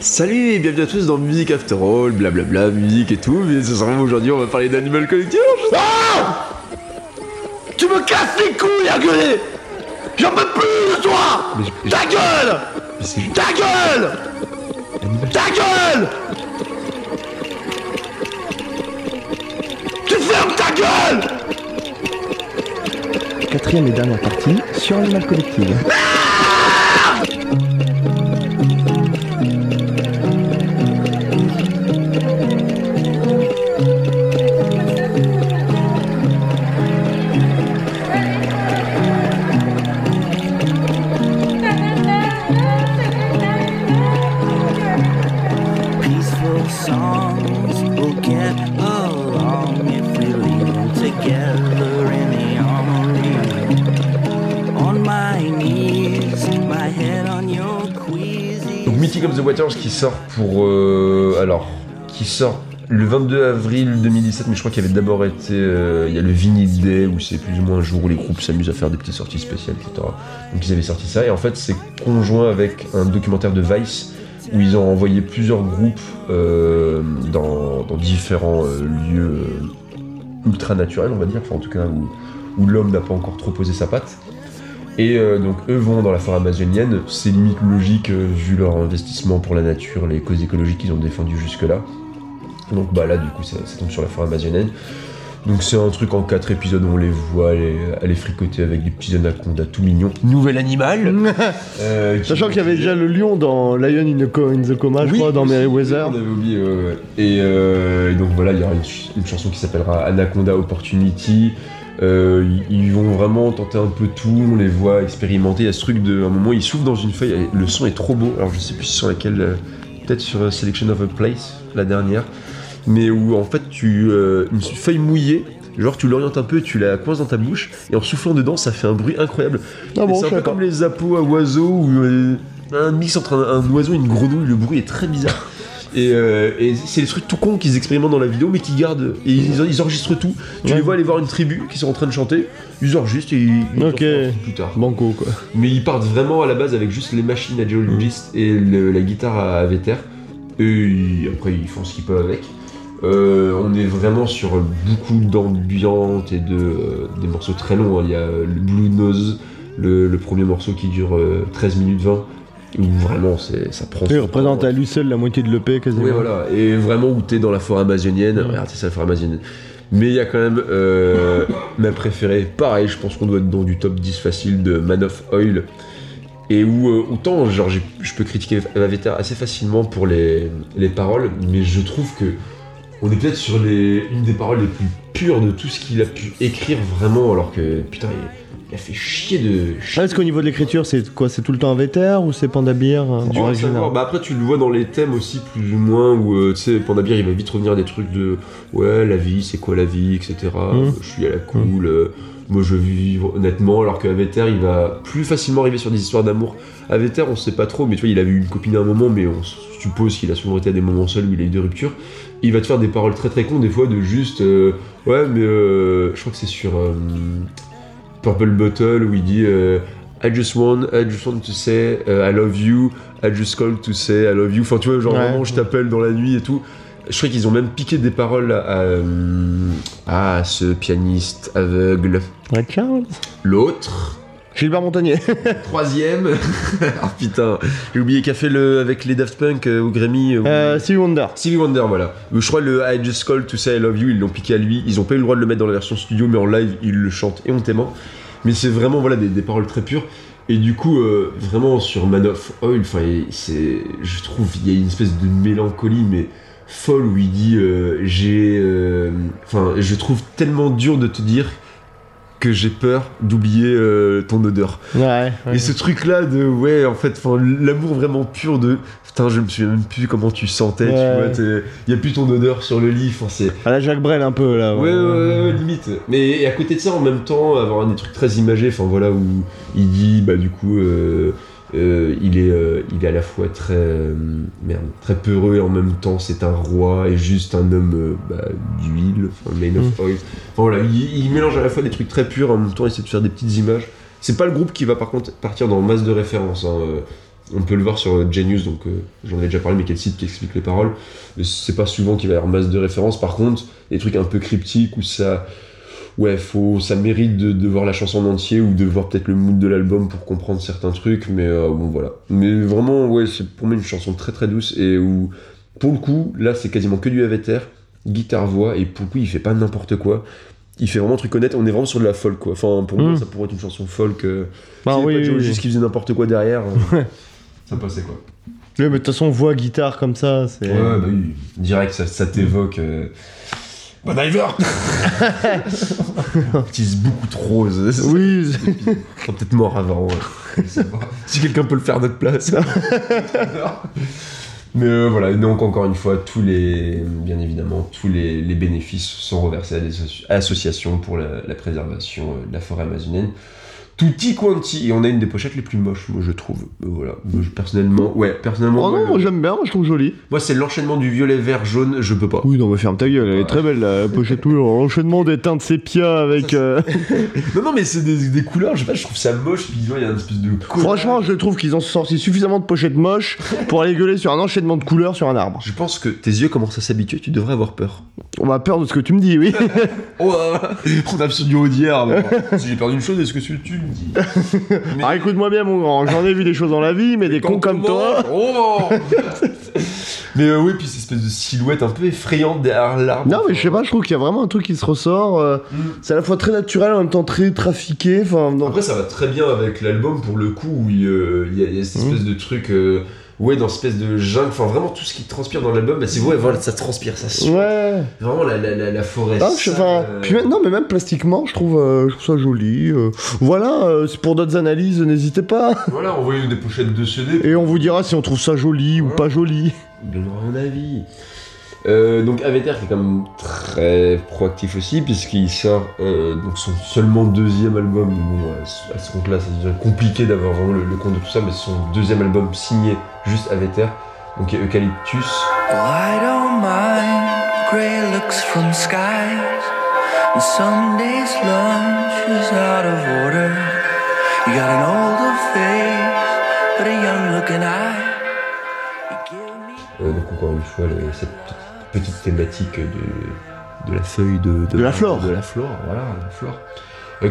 Salut et bienvenue à tous dans Music After All, blablabla, musique et tout, mais ce sera aujourd'hui, on va parler d'Animal Collective. Ah, tu me casses les couilles à gueuler. J'en peux plus de toi. Ta gueule. Ta gueule. Ta gueule. Tu fermes ta gueule. Quatrième et dernière partie sur Animal Collective. Ah, The Waters qui sort pour qui sort le 22 avril 2017, mais je crois qu'il y avait d'abord été il y a le Vinyl Day où c'est plus ou moins un jour où les groupes s'amusent à faire des petites sorties spéciales, etc. Donc ils avaient sorti ça et en fait c'est conjoint avec un documentaire de Vice où ils ont envoyé plusieurs groupes dans différents lieux ultra naturels, on va dire, enfin en tout cas où l'homme n'a pas encore trop posé sa patte. Et donc eux vont dans la forêt amazonienne, c'est limite logique vu leur investissement pour la nature, les causes écologiques qu'ils ont défendues jusque-là. Donc bah là du coup ça tombe sur la forêt amazonienne. Donc c'est un truc en 4 épisodes où on les voit aller fricoter avec des petits anacondas tout mignons. Nouvel animal. Sachant qu'il y avait déjà le lion dans Lion in the Coma, oui, je crois, dans Merriweather. On avait oublié, ouais. Et donc voilà, il y aura une chanson qui s'appellera Anaconda Opportunity. Ils vont vraiment tenter un peu tout, on les voit expérimenter. Il y a ce truc de, à un moment, ils soufflent dans une feuille, et le son est trop beau. Alors je sais plus si sur laquelle, peut-être sur Selection of a Place, la dernière, mais où en fait tu une feuille mouillée, genre tu l'orientes un peu, tu la coinces dans ta bouche, et en soufflant dedans, ça fait un bruit incroyable. Ah bon, c'est un peu comme les appos à oiseaux, où un mix entre un oiseau et une grenouille, le bruit est très bizarre. Et c'est des trucs tout cons qu'ils expérimentent dans la vidéo, mais qu'ils gardent, et ils enregistrent tout. Tu les vois aller voir une tribu qui sont en train de chanter, ils enregistrent et ils enregistrent plus tard. Banco quoi. Mais ils partent vraiment à la base avec juste les machines à Geologist et la guitare à Avey Tare. Et après ils font ce qu'ils peuvent avec. On est vraiment sur beaucoup d'ambiance et des morceaux très longs. Il y a le Blue Nose, le premier morceau qui dure 13 minutes 20. Où vraiment ça prend. Il représente à lui seul la moitié de l'EP quasiment. Oui voilà, et vraiment où t'es dans la forêt amazonienne, regardez ça la forêt amazonienne. Mais il y a quand même ma préférée, pareil je pense qu'on doit être dans du top 10 facile de Man of Oil. Et où autant genre je peux critiquer Avey Tare assez facilement pour les paroles, mais je trouve que on est peut-être sur une des paroles les plus pures de tout ce qu'il a pu écrire vraiment, alors que putain il a fait chier de... Est-ce qu'au niveau de l'écriture, c'est quoi? C'est tout le temps Avey Tare ou c'est Panda Bear? C'est dur à savoir. Bah après, tu le vois dans les thèmes aussi, plus ou moins, où tu sais, Panda Bear, il va vite revenir à des trucs de « Ouais, la vie, c'est quoi la vie ?» etc. « Je suis à la cool, moi je veux vivre honnêtement », alors que Avey Tare, il va plus facilement arriver sur des histoires d'amour. Avey Tare, on sait pas trop, mais tu vois, il avait eu une copine à un moment, mais on suppose qu'il a souvent été à des moments seuls où il a eu des ruptures. Il va te faire des paroles très très cons, des fois, de juste « Ouais, mais je crois que c'est sur... Purple Bottle où il dit I just want to say I love you, I just called to say I love you. Enfin tu vois genre vraiment je t'appelle dans la nuit et tout. Je crois qu'ils ont même piqué des paroles à ce pianiste aveugle. Richard. L'autre. Gilbert Montagné. Troisième. Ah putain, j'ai oublié qu'a fait avec les Daft Punk au Grammy. Stevie Wonder, voilà. Je crois le I Just Call to Say I Love You, ils l'ont piqué à lui. Ils ont pas eu le droit de le mettre dans la version studio, mais en live, ils le chantent et on t'aimant. Mais c'est vraiment voilà des paroles très pures. Et du coup, vraiment sur Man of Oil, je trouve il y a une espèce de mélancolie, mais folle où il dit je trouve tellement dur de te dire que j'ai peur d'oublier ton odeur. Et ce truc là de l'amour vraiment pur de putain je me souviens même plus comment tu sentais, tu vois, il y a plus ton odeur sur le lit, c'est à la Jacques Brel un peu là. Ouais, limite. Mais et à côté de ça en même temps avoir des trucs très imagés, où il dit bah du coup il est à la fois très très peureux et en même temps c'est un roi et juste un homme d'huile, made of oil. Il mélange à la fois des trucs très purs en même temps il essaie de faire des petites images. C'est pas le groupe qui va par contre partir dans masse de références. On peut le voir sur Genius, donc j'en avais déjà parlé, mais qui est le site qui explique les paroles. C'est pas souvent qu'il va y avoir masse de références. Par contre, des trucs un peu cryptiques où ça, ouais, ça mérite de voir la chanson en entier ou de voir peut-être le mood de l'album pour comprendre certains trucs. Mais bon, voilà. Mais vraiment, ouais, c'est pour moi une chanson très très douce et où, pour le coup, là, c'est quasiment que du Avey Tare, guitare voix, et pour le coup, il fait pas n'importe quoi. Il fait vraiment un truc honnête, on est vraiment sur de la folk, quoi. Enfin, pour moi, ça pourrait être une chanson folk. Bah, oui, pas Geologist qui faisait n'importe quoi derrière. Ça passait, quoi. Oui, mais de toute façon, voix, guitare, comme ça, c'est... Ouais, bah oui. Direct, ça t'évoque... Bon Iver. Utilise beaucoup trop. Oui. On peut-être mort avant. Ouais. Si quelqu'un peut le faire à notre place. Mais voilà, donc encore une fois, bien évidemment, tous les bénéfices sont reversés à des associations pour la préservation de la forêt amazonienne. Tutti quanti, et on a une des pochettes les plus moches, moi je trouve. Voilà, moi, personnellement. Oh non, moi j'aime bien, moi je trouve joli. Moi c'est l'enchaînement du violet, vert, jaune, je peux pas. Oui, non, mais ferme ta gueule, elle est très belle la pochette. L'enchaînement des teintes sépia avec. Non, mais c'est des couleurs, je sais pas, je trouve ça moche, puis il y a une espèce de. Franchement, je trouve qu'ils ont sorti suffisamment de pochettes moches pour aller gueuler sur un enchaînement de couleurs sur un arbre. Je pense que tes yeux commencent à s'habituer, tu devrais avoir peur. On a peur de ce que tu me dis, oui. On a sur du haut d'hier. Si j'ai perdu une chose, est-ce que tu mais... Ah, écoute-moi bien, mon grand, j'en ai vu des choses dans la vie, mais des cons comme toi. Mais oui, puis cette espèce de silhouette un peu effrayante derrière l'arbre. Non, mais je sais pas, je trouve qu'il y a vraiment un truc qui se ressort. C'est à la fois très naturel, en même temps très trafiqué. Donc... Après, ça va très bien avec l'album pour le coup, où il y a cette espèce de truc. Ouais, dans cette espèce de jungle, enfin vraiment tout ce qui transpire dans l'album, bah c'est ouais, voilà, ça transpire, ça sue. Ouais. Vraiment la forêt. Ah, ça, puis même, non, mais même plastiquement, je trouve ça joli. Voilà, pour d'autres analyses, n'hésitez pas. Voilà, envoyez des pochettes de CD. Et on vous dira si on trouve ça joli ou pas joli. On donnera un avis. Donc Avey Tare qui est quand même très proactif aussi, puisqu'il sort donc son seulement deuxième album. Bon, à ce compte là c'est déjà compliqué d'avoir vraiment le compte de tout ça, mais son deuxième album signé juste Avey Tare, donc il y a Eucalyptus. Well, I don't mind grey looks from skies, and some days lunch is out of order. You got an older face, but a young looking eye. Donc encore une fois cette petite thématique de la feuille de la flore. De la flore, voilà, la flore.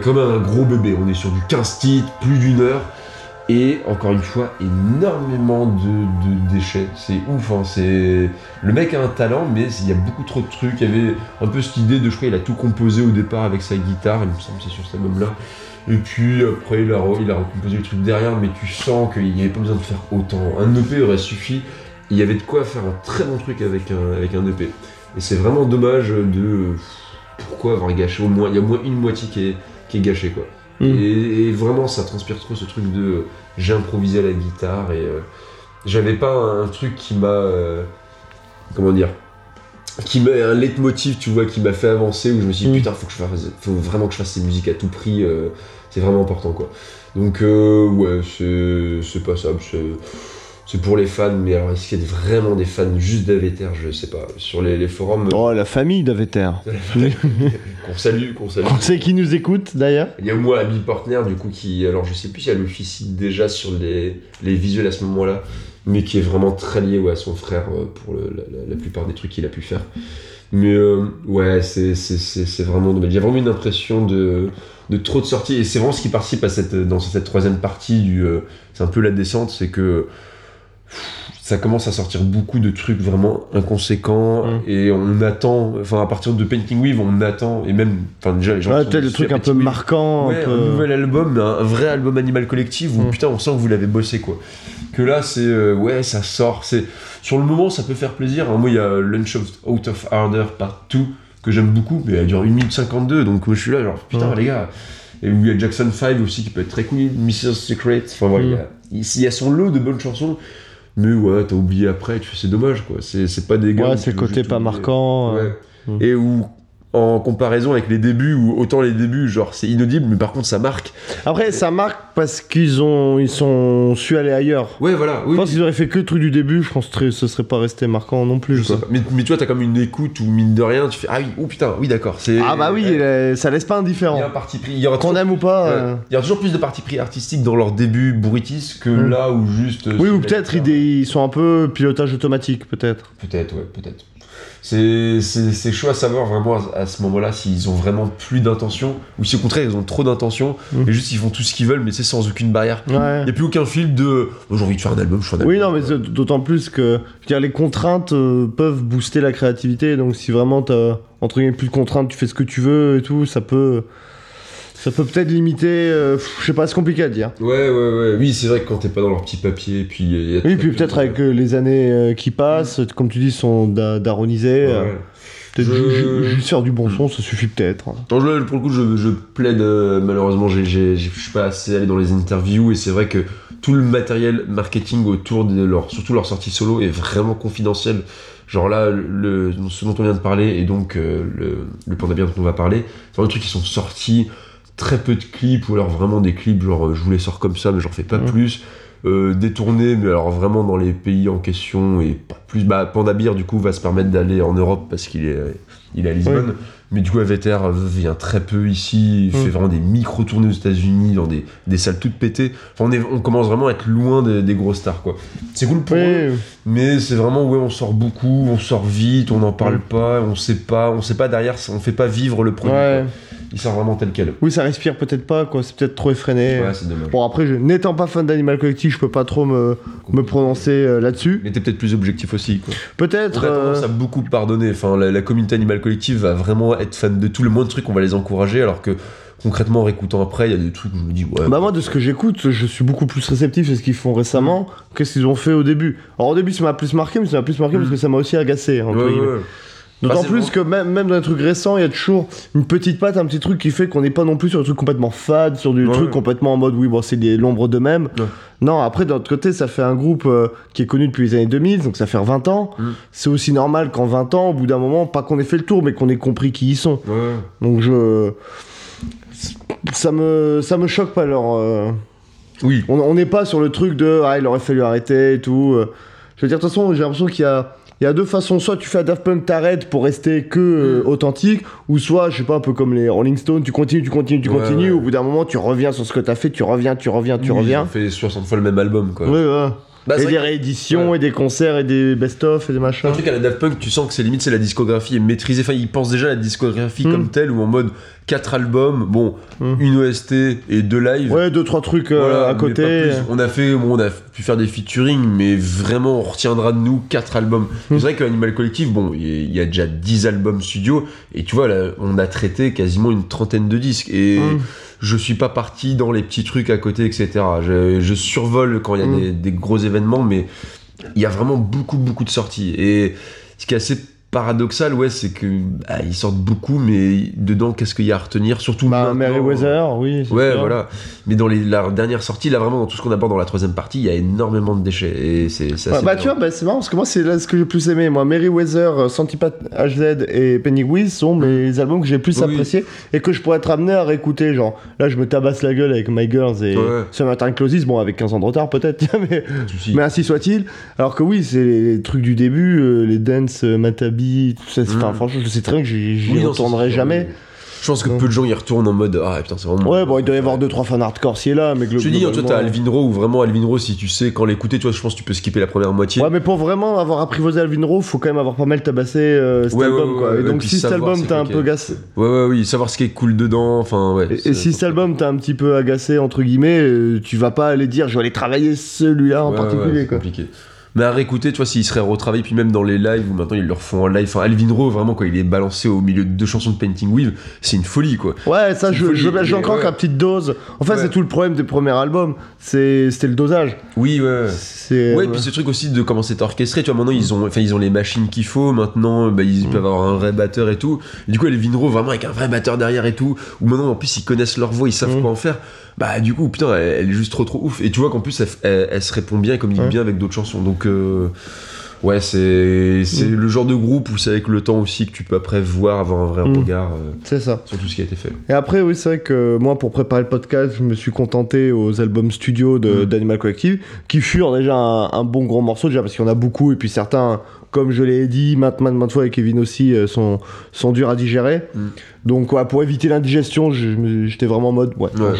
Comme un gros bébé, on est sur du 15 titres, plus d'une heure, et encore une fois, énormément de déchets. C'est ouf, hein, c'est... Le mec a un talent, mais il y a beaucoup trop de trucs. Il y avait un peu cette idée de, je crois, il a tout composé au départ avec sa guitare, il me semble, c'est sur cet album-là. Et puis après, il a recomposé le truc derrière, mais tu sens qu'il n'y avait pas besoin de faire autant. Un EP aurait suffi. Il y avait de quoi faire un très bon truc avec un EP. Et c'est vraiment dommage de... Pourquoi avoir gâché au moins... Il y a au moins une moitié qui est gâchée, quoi. Et vraiment, ça transpire trop ce truc de... J'ai improvisé à la guitare et... j'avais pas un truc qui m'a... comment dire, qui m'a un leitmotiv, tu vois, qui m'a fait avancer, où je me suis dit, putain, faut vraiment que je fasse ces musiques à tout prix. C'est vraiment important, quoi. Donc, ouais, c'est pas ça, c'est pour les fans, mais alors est-ce qu'il y a vraiment des fans juste d'Avey Tare, je sais pas. Sur les forums... Oh, la famille d'Avey Tare. Qu'on salue. On sait qui nous écoute, d'ailleurs. Il y a au moins Abby Partner, du coup, qui... Alors, je sais plus si elle officie déjà sur les visuels à ce moment-là, mais qui est vraiment très lié à son frère pour la plupart des trucs qu'il a pu faire. Mais ouais, c'est vraiment dommage. Il y a vraiment une impression de trop de sorties, et c'est vraiment ce qui participe à dans cette troisième partie du... c'est un peu la descente, c'est que... ça commence à sortir beaucoup de trucs vraiment inconséquents et on attend, enfin à partir de Painting With on attend, et même, enfin déjà les gens qui le truc un peu marquant, ouais, un nouvel album, un vrai album Animal Collective où putain on sent que vous l'avez bossé, quoi. Que là c'est ouais, ça sort, c'est sur le moment ça peut faire plaisir, hein. Moi il y a Lunch Out of Harder Part 2 que j'aime beaucoup, mais elle dure 1 minute 52, donc moi je suis là genre putain les gars. Et il y a Jackson 5 aussi qui peut être très cool, Mrs Secret, enfin voilà, il y a son lot de bonnes chansons. Mais ouais, t'as oublié après, c'est dommage, quoi. C'est pas des gars. Ouais, c'est le côté pas marquant. Ouais. Et où, en comparaison avec les débuts, où autant les débuts, genre c'est inaudible, mais par contre ça marque. Après ça marque parce qu'ils sont su aller ailleurs. Ouais voilà. Oui, je pense qu'ils auraient fait que le truc du début, je pense que ce serait pas resté marquant non plus. Je sais pas. Mais tu vois, t'as comme une écoute où mine de rien, tu fais ah oui, oh putain, oui d'accord. C'est, ah bah oui, ça laisse pas indifférent. Il y a un parti pris. Qu'on aime ou pas. Il y a toujours plus de parti pris artistique dans leur début bourritis que là où juste. Oui, ou peut-être ils sont un peu pilotage automatique, peut-être. Peut-être, ouais, peut-être. C'est chaud à savoir vraiment à ce moment-là s'ils ont vraiment plus d'intention ou si au contraire ils ont trop d'intention et juste ils font tout ce qu'ils veulent mais c'est sans aucune barrière. Il n'y a plus aucun film de oh, j'ai envie de faire un album, je fais un album. Oui, non, mais d'autant plus que je veux dire, les contraintes peuvent booster la créativité, donc si vraiment t'as entre guillemets plus de contraintes, tu fais ce que tu veux et tout, ça peut peut-être limiter, je sais pas, c'est compliqué à dire. Ouais. Oui, c'est vrai que quand t'es pas dans leur petit papier, puis... puis peut-être avec les années qui passent, comme tu dis, sont daronisées. Je sers du bon son, ça suffit peut-être. Non, pour le coup, je plaide, malheureusement, je suis pas assez allé dans les interviews, et c'est vrai que tout le matériel marketing autour de surtout leur sortie solo, est vraiment confidentiel. Genre là, ce dont on vient de parler, et donc le Panda Bear dont on va parler, c'est vraiment des trucs qui sont sortis... Très peu de clips, ou alors vraiment des clips genre je vous les sors comme ça mais j'en fais pas plus, détournés mais alors vraiment dans les pays en question et pas plus. Bah Panda Bear du coup va se permettre d'aller en Europe parce qu'il est à Lisbonne, mais du coup Avey Tare vient très peu ici, fait vraiment des micro-tournées aux États-Unis dans des salles toutes pétées. Enfin on commence vraiment à être loin des grosses stars quoi. C'est cool pour eux, mais c'est vraiment on sort beaucoup, on sort vite, on n'en parle pas, on sait pas derrière, on fait pas vivre le produit. Ouais. Il sort vraiment tel quel. Oui, ça respire peut-être pas, quoi. C'est peut-être trop effréné. Ouais, c'est dommage. Bon, après, n'étant pas fan d'Animal Collective, je peux pas trop me prononcer là-dessus. Mais t'es peut-être plus objectif aussi, quoi. Peut-être. On a tendance à beaucoup pardonner. Enfin, la communauté Animal Collective va vraiment être fan de tout le moins de trucs, on va les encourager, alors que concrètement, en réécoutant après, il y a des trucs où je me dis ouais. Bah, moi, de ce que j'écoute, je suis beaucoup plus réceptif à ce qu'ils font récemment qu'est-ce qu'ils ont fait au début. Alors, au début, ça m'a plus marqué parce que ça m'a aussi agacé. D'autant plus que même dans les trucs récents, il y a toujours une petite patte, un petit truc qui fait qu'on n'est pas non plus sur des trucs complètement fades, sur des trucs complètement en mode, oui, bon, c'est l'ombre d'eux-mêmes. Ouais. Non, après, d'un autre côté, ça fait un groupe qui est connu depuis les années 2000, donc ça fait 20 ans. C'est aussi normal qu'en 20 ans, au bout d'un moment, pas qu'on ait fait le tour, mais qu'on ait compris qui ils sont. Ouais. Donc ça me choque pas leur... Oui. On n'est pas sur le truc de, ah, il aurait fallu arrêter et tout. Je veux dire, de toute façon, j'ai l'impression qu'il y a... Il y a deux façons, soit tu fais à Daft Punk, t'arrêtes pour rester que authentique, ou soit, je sais pas, un peu comme les Rolling Stones, tu continues, au bout d'un moment, tu reviens sur ce que t'as fait, tu reviens. On fait 60 fois le même album, quoi. Ouais. Bah, et des rééditions, et des concerts, et des best-of, et des machins. Un truc à la Daft Punk, tu sens que c'est limite, c'est la discographie est maîtrisée, enfin, ils pensent déjà à la discographie comme telle, ou en mode 4 albums, bon, une OST et 2 lives. Ouais, 2-3 trucs à côté. On a pu faire des featuring, mais vraiment, on retiendra de nous 4 albums. C'est vrai qu'Animal Collective, bon, il y a déjà 10 albums studio, et tu vois, là, on a traité quasiment une trentaine de disques, et... Je suis pas parti dans les petits trucs à côté, etc. Je survole quand il y a des gros événements, mais il y a vraiment beaucoup de sorties. Et ce qui est assez paradoxal, c'est que ils sortent beaucoup, mais dedans, qu'est-ce qu'il y a à retenir ? Surtout Merriweather, oui. Ouais, clair. Voilà. Mais dans la dernière sortie, là vraiment dans tout ce qu'on aborde dans la troisième partie, il y a énormément de déchets. Et c'est assez tu vois, c'est marrant parce que moi c'est là ce que j'ai plus aimé. Moi, Merriweather, Santipat HZ et Pennywise sont les albums que j'ai plus appréciés et que je pourrais être amené à réécouter. Genre là, je me tabasse la gueule avec My Girls et Summer Time Closes, bon avec 15 ans de retard peut-être, mais ainsi soit-il. Alors que c'est les trucs du début, les dance Matabi. Enfin, franchement, je sais très bien que j'y retournerai jamais. Je pense que peu de gens y retournent en mode ah putain, c'est vraiment. Ouais, bon, il doit y avoir 2-3 fans hardcore si là, mais globalement. Tu dis, toi, t'as Alvin Rowe, ou vraiment Alvin Rowe, si tu sais quand l'écouter, tu vois, je pense que tu peux skipper la première moitié. Ouais, mais pour vraiment avoir apprivoisé Alvin Rowe, faut quand même avoir pas mal tabassé cet album, quoi. Et donc, si cet album t'as un peu agacé. Oui, savoir ce qui est cool dedans, enfin, ouais. Et si cet album t'as un petit peu agacé, entre guillemets, tu vas pas aller dire je vais aller travailler celui-là en particulier, quoi. Mais à réécouter, tu vois, s'il serait retravaillé, puis même dans les lives, où maintenant ils le refont en live. Enfin, Alvin Rowe, vraiment, quand il est balancé au milieu de 2 chansons de Painting with, c'est une folie, quoi. Ouais, ça, j'ai encore qu'à petite dose. En fait, c'est tout le problème des premiers albums, c'était le dosage. Oui, ouais. Puis ce truc aussi de comment c'est orchestré, tu vois, maintenant ils ont les machines qu'il faut, maintenant ils peuvent avoir un vrai batteur et tout. Et du coup, Alvin Rowe, vraiment, avec un vrai batteur derrière et tout, où maintenant, en plus, ils connaissent leur voix, ils savent quoi en faire. Bah, du coup, putain, elle est juste trop ouf. Et tu vois qu'en plus, elle se répond bien, elle communique bien avec d'autres chansons. Donc, Ouais, c'est le genre de groupe où c'est avec le temps aussi que tu peux après voir, avoir un vrai regard c'est ça. Sur tout ce qui a été fait. Et après, oui, c'est vrai que moi, pour préparer le podcast, je me suis contenté aux albums studio d'Animal Collective, qui furent déjà un bon gros morceau, déjà parce qu'il y en a beaucoup, et puis certains, comme je l'ai dit maintes fois, et Kevin aussi, sont durs à digérer. Donc, ouais, pour éviter l'indigestion, j'étais vraiment en mode,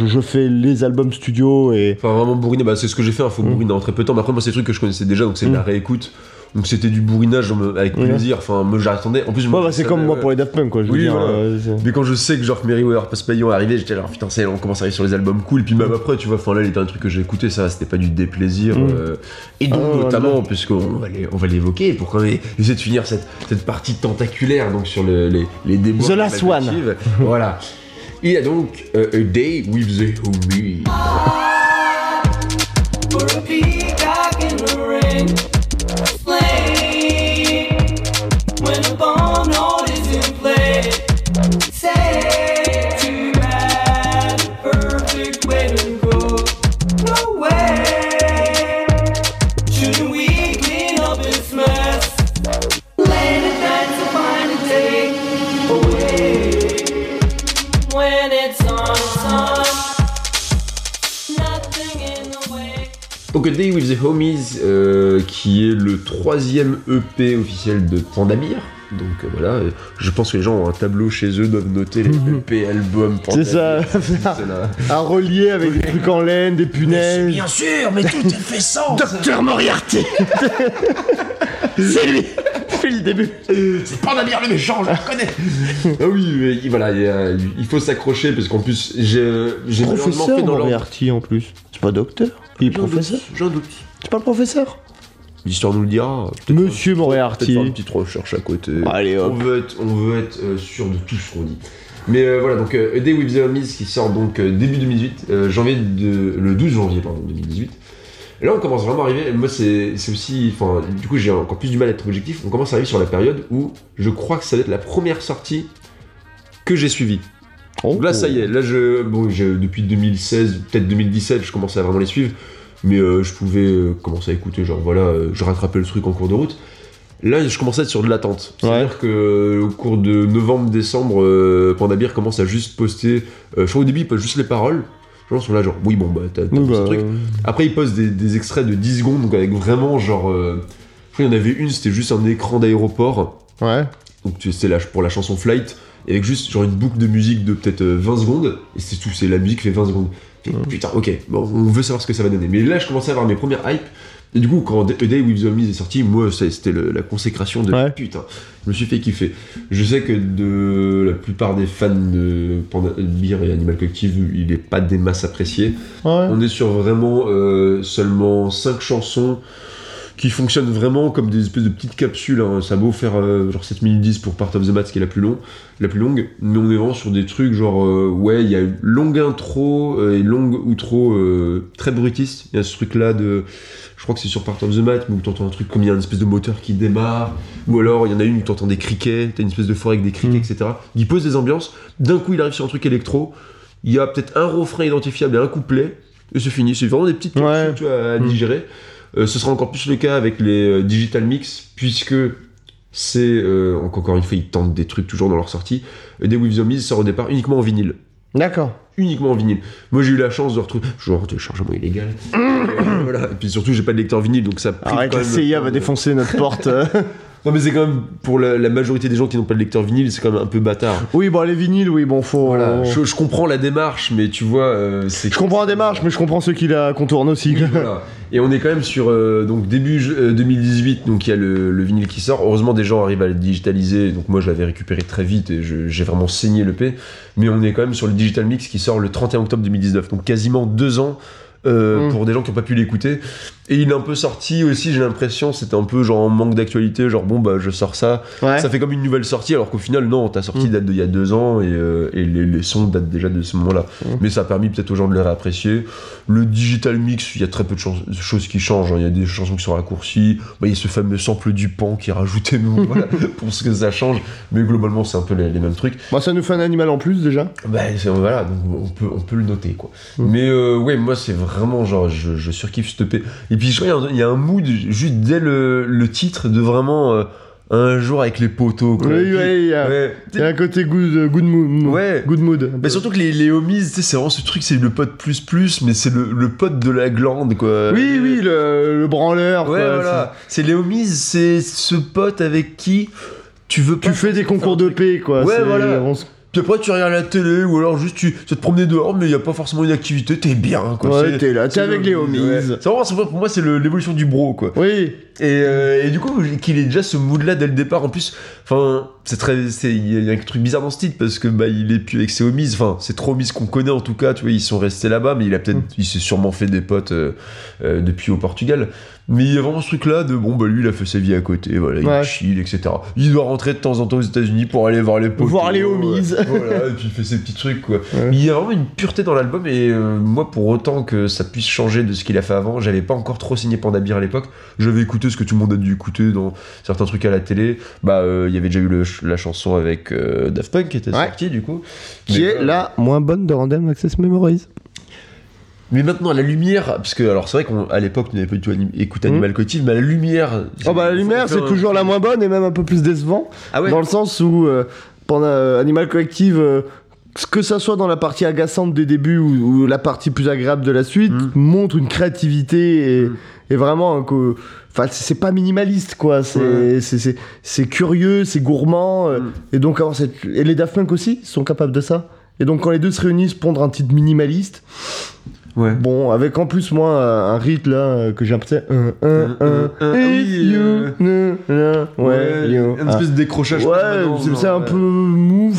je fais les albums studio et... Enfin, vraiment bourriner, c'est ce que j'ai fait, faut bourriner en très peu de temps. Mais après, moi, c'est des trucs que je connaissais déjà, donc c'est de la réécoute. Donc c'était du bourrinage avec plaisir, moi j'attendais. En plus, c'est comme moi pour les Daft Punk, quoi. Mais quand je sais que genre Merriweather Post Pavilion est arrivé, j'étais là, putain, on commence à arriver sur les albums cool. Et puis même après, tu vois, là il y a un truc que j'ai écouté, ça c'était pas du déplaisir. Et donc notamment, puisqu'on va l'évoquer, pour quand même essayer de finir cette partie tentaculaire, donc sur les déboires. The Last One. Voilà. Il y a donc A Day with the Homie. Donc A Day with the Homies, qui est le 3e EP officiel de Panda Bear. Donc voilà, je pense que les gens ont un tableau chez eux, doivent noter les EP, albums, Panda Bear. C'est ça, à relier avec des trucs en laine, des punaises. Bien sûr, mais tout est fait sens. Docteur Moriarty. C'est lui. Le début. C'est Panda Bear le méchant, je le connais. Ah oui, mais, voilà, il faut s'accrocher parce qu'en plus j'ai professeur fait dans Moriarty en plus. C'est pas docteur, il est professeur. J'en doute. C'est pas le professeur. L'histoire nous le dira. Monsieur Moriarty. Faire une petite recherche à côté. Allez, hop. On veut être sûr de tout ce qu'on dit. Mais voilà, donc A Day with the Homies qui sort donc début 2018, le 12 janvier pardon 2018. Et là, on commence vraiment à arriver. Moi, c'est aussi. Du coup, j'ai encore plus du mal à être objectif. On commence à arriver sur la période où je crois que ça va être la première sortie que j'ai suivie. Donc là, ça y est. Là, depuis 2016, peut-être 2017, je commençais à vraiment les suivre. Mais je pouvais commencer à écouter. Je rattrapais le truc en cours de route. Là, je commençais à être sur de l'attente. C'est-à-dire que au cours de novembre-décembre, Panda Bear commence à juste poster. Je crois au début, il poste juste les paroles. Les gens sont là genre oui bon t'as vu ce truc. Après ils postent des extraits de 10 secondes donc avec vraiment genre je crois qu'il y en avait une, c'était juste un écran d'aéroport. Ouais. Donc c'était pour la chanson Flight et avec juste genre une boucle de musique de peut-être 20 secondes et c'est tout, c'est la musique fait 20 secondes. Putain ok, bon on veut savoir ce que ça va donner. Mais là je commençais à avoir mes premières hypes. Et du coup, quand A Day with the Homies est sorti, moi, c'était la consécration de putain. Je me suis fait kiffer. Je sais que de la plupart des fans de Panda Bear et Animal Collective, il est pas des masses apprécié. Ouais. On est sur vraiment seulement 5 chansons qui fonctionnent vraiment comme des espèces de petites capsules. Hein. Ça a beau faire genre 7 minutes 10 pour Part of the Mats qui est la plus longue, mais on est vraiment sur des trucs genre il y a une longue intro et longue outro très brutiste. Il y a ce truc là de... Je crois que c'est sur Part of the Mat, mais où t'entends un truc comme il y a une espèce de moteur qui démarre, ou alors il y en a une où t'entends des criquets, t'as une espèce de forêt avec des criquets, etc. Il pose des ambiances, d'un coup il arrive sur un truc électro, il y a peut-être un refrain identifiable et un couplet, et c'est fini. C'est vraiment des petites trucs à digérer. Ce sera encore plus le cas avec les Digital Mix, puisque c'est, encore une fois, ils tentent des trucs toujours dans leur sortie. Des With The Homies sort au départ uniquement en vinyle. D'accord. Uniquement en vinyle. Moi j'ai eu la chance de retrouver genre téléchargement illégal. Voilà. Et puis surtout j'ai pas de lecteur vinyle donc ça prie. Arrête, quand même la CIA va défoncer notre porte. Non mais c'est quand même pour la majorité des gens qui n'ont pas de lecteur vinyle, c'est quand même un peu bâtard. Oui bon les vinyles faut. Voilà. Je comprends la démarche mais tu vois je comprends la démarche mais je comprends ceux qui la contournent aussi. Oui, voilà. Et on est quand même sur donc début 2018 donc il y a le vinyle qui sort. Heureusement des gens arrivent à le digitaliser donc moi je l'avais récupéré très vite et j'ai vraiment saigné l'EP. Mais on est quand même sur le Digital Mix qui sort le 31 octobre 2019 donc quasiment 2 ans. Pour des gens qui n'ont pas pu l'écouter. Et il est un peu sorti aussi, j'ai l'impression, c'était un peu genre en manque d'actualité, genre je sors ça, ça fait comme une nouvelle sortie, alors qu'au final, non, ta sortie date d'il y a 2 ans et les sons datent déjà de ce moment-là. Mais ça a permis peut-être aux gens de le réapprécier. Le Digital Mix, il y a très peu de choses qui changent, hein. Il y a des chansons qui sont raccourcies, il y a ce fameux sample du pan qui est rajouté voilà, pour ce que ça change, mais globalement, c'est un peu les mêmes trucs. Ça nous fait un animal en plus déjà. On peut le noter, quoi. Mais ouais, moi, c'est vraiment vraiment genre je surkiffe cette EP. Et puis je crois qu'il y a un mood juste dès le titre de vraiment un jour avec les poteaux quoi. Oui, oui, il y a un côté good mood. Ouais. Good mood. Mais surtout que les homies, tu sais, c'est vraiment ce truc, c'est le pote plus, mais c'est le pote de la glande quoi. Oui, oui, le branleur. Ouais, quoi, voilà. C'est les homies, c'est ce pote avec qui tu fais des concours de paix quoi. Ouais, voilà. Puis après tu regardes la télé ou alors juste tu te promener dehors mais il n'y a pas forcément une activité, t'es bien quoi. Ouais, t'es là, t'es avec les homies. Ouais. C'est vraiment, pour moi c'est l'évolution du bro quoi. Oui. Et du coup qu'il ait déjà ce mood là dès le départ en plus, enfin il y a un truc bizarre dans ce titre parce que bah il est plus avec ses homies, enfin c'est trop homies qu'on connaît en tout cas, tu vois ils sont restés là-bas mais il s'est sûrement fait des potes depuis au Portugal. Mais il y a vraiment ce truc là de bon bah lui il a fait sa vie à côté, voilà, ouais. Il chill etc. Il doit rentrer de temps en temps aux États-Unis pour aller voir les potes. Voir les homies. Voilà, et puis il fait ses petits trucs quoi. Ouais. Mais il y a vraiment une pureté dans l'album et moi pour autant que ça puisse changer de ce qu'il a fait avant, j'avais pas encore trop signé Panda Bear à l'époque, j'avais écouté ce que tout le monde a dû écouter dans certains trucs à la télé, bah il y avait déjà eu la chanson avec Daft Punk qui était sortie du coup. Qui est la moins bonne de Random Access Memories. Mais maintenant, la lumière, parce que alors c'est vrai qu'à l'époque, on n'avait pas du tout écouté Animal Collective, mais la lumière. La lumière, c'est toujours la moins bonne et même un peu plus décevant. Ah ouais. Dans le sens où, pendant Animal Collective, que ça soit dans la partie agaçante des débuts ou la partie plus agréable de la suite, montre une créativité et vraiment c'est pas minimaliste quoi, c'est curieux, c'est gourmand et donc et les Daft Punk aussi sont capables de ça. Et donc quand les deux se réunissent pour rendre un titre minimaliste. Ouais. Bon, avec en plus moi un rythme là que j'ai l'impression un espèce de décrochage. Ouais, c'est un peu mou.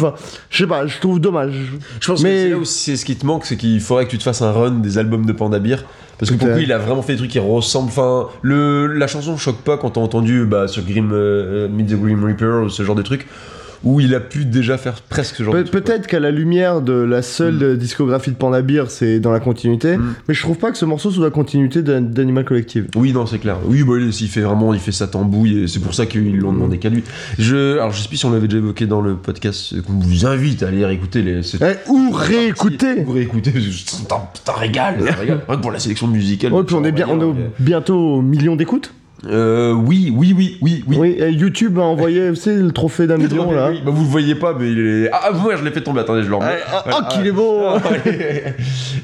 Je sais pas, je trouve dommage. Je pense que c'est là où c'est ce qui te manque, c'est qu'il faudrait que tu te fasses un run des albums de Panda Bear. Parce que pour lui, il a vraiment fait des trucs qui ressemblent. Enfin, la chanson choque pas quand t'as entendu sur Grim Meet the Grim Reaper ou ce genre de trucs. Où il a pu déjà faire presque ce genre de truc. Peut-être qu'à la lumière de la seule discographie de Panda Bear, c'est dans la continuité, mais je trouve pas que ce morceau soit dans la continuité d'Animal Collective. Oui, non, c'est clair. Oui, bah, il fait sa tambouille, et c'est pour ça qu'ils l'ont demandé qu'à lui. Je sais plus si on l'avait déjà évoqué dans le podcast, qu'on vous invite à aller réécouter. Ou réécouter, c'est un régal, pour la sélection musicale. Ouais, puis on est bientôt au million d'écoutes. Oui. YouTube a envoyé le trophée d'un million là. Oui. Bah, vous le voyez pas, mais il est. Ah, moi je l'ai fait tomber. Attendez, je le remets. Qu'il est beau.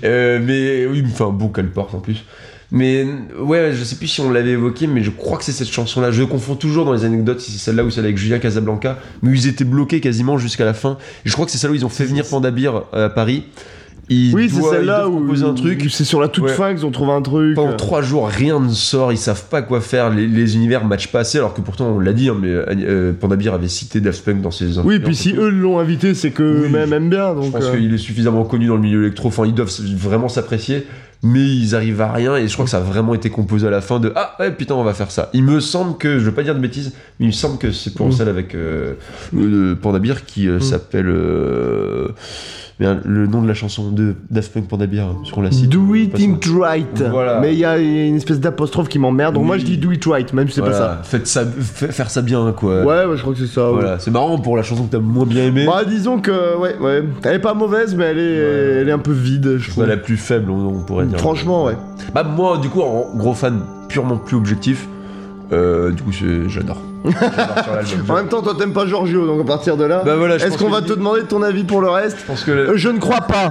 Mais oui, enfin beau qu'elle porte en plus. Mais ouais, je sais plus si on l'avait évoqué, mais je crois que c'est cette chanson-là. Je confonds toujours dans les anecdotes si c'est celle-là ou celle avec Julien Casablanca. Mais ils étaient bloqués quasiment jusqu'à la fin. Et je crois que c'est celle-là où ils ont fait venir Panda Bear à Paris. C'est celle-là où un truc. C'est sur la toute fin qu'ils ont trouvé un truc. Pendant 3 jours, rien ne sort, ils savent pas quoi faire, les univers matchent pas assez, alors que pourtant on l'a dit, mais Panda Bear avait cité Daft Punk dans ses. Oui, puis si eux l'ont invité, c'est que même aiment bien. Donc, je pense qu'il est suffisamment connu dans le milieu électro, enfin ils doivent vraiment s'apprécier, mais ils arrivent à rien et je crois que ça a vraiment été composé à la fin de ah ouais putain on va faire ça. Il me semble que je veux pas dire de bêtises, mais il me semble que c'est pour celle avec Panda Bear qui s'appelle. Le nom de la chanson de Daft Punk Panda Bear, parce qu'on la cite. Do it right. Voilà. Mais il y a une espèce d'apostrophe qui m'emmerde, donc moi je dis do it right, même si c'est pas ça. Faire ça bien, quoi. Ouais, je crois que c'est ça. Voilà. Ouais. C'est marrant pour la chanson que t'as moins bien aimée. Bah, disons que, ouais. Elle est pas mauvaise, mais elle est un peu vide, je trouve. C'est la plus faible, on pourrait dire. Franchement, ouais. Bah, moi, du coup, en gros fan purement plus objectif, du coup, j'adore. En même temps, toi t'aimes pas Giorgio, donc à partir de là, est-ce qu'on va te demander ton avis pour le reste ? Je pense que je ne crois pas.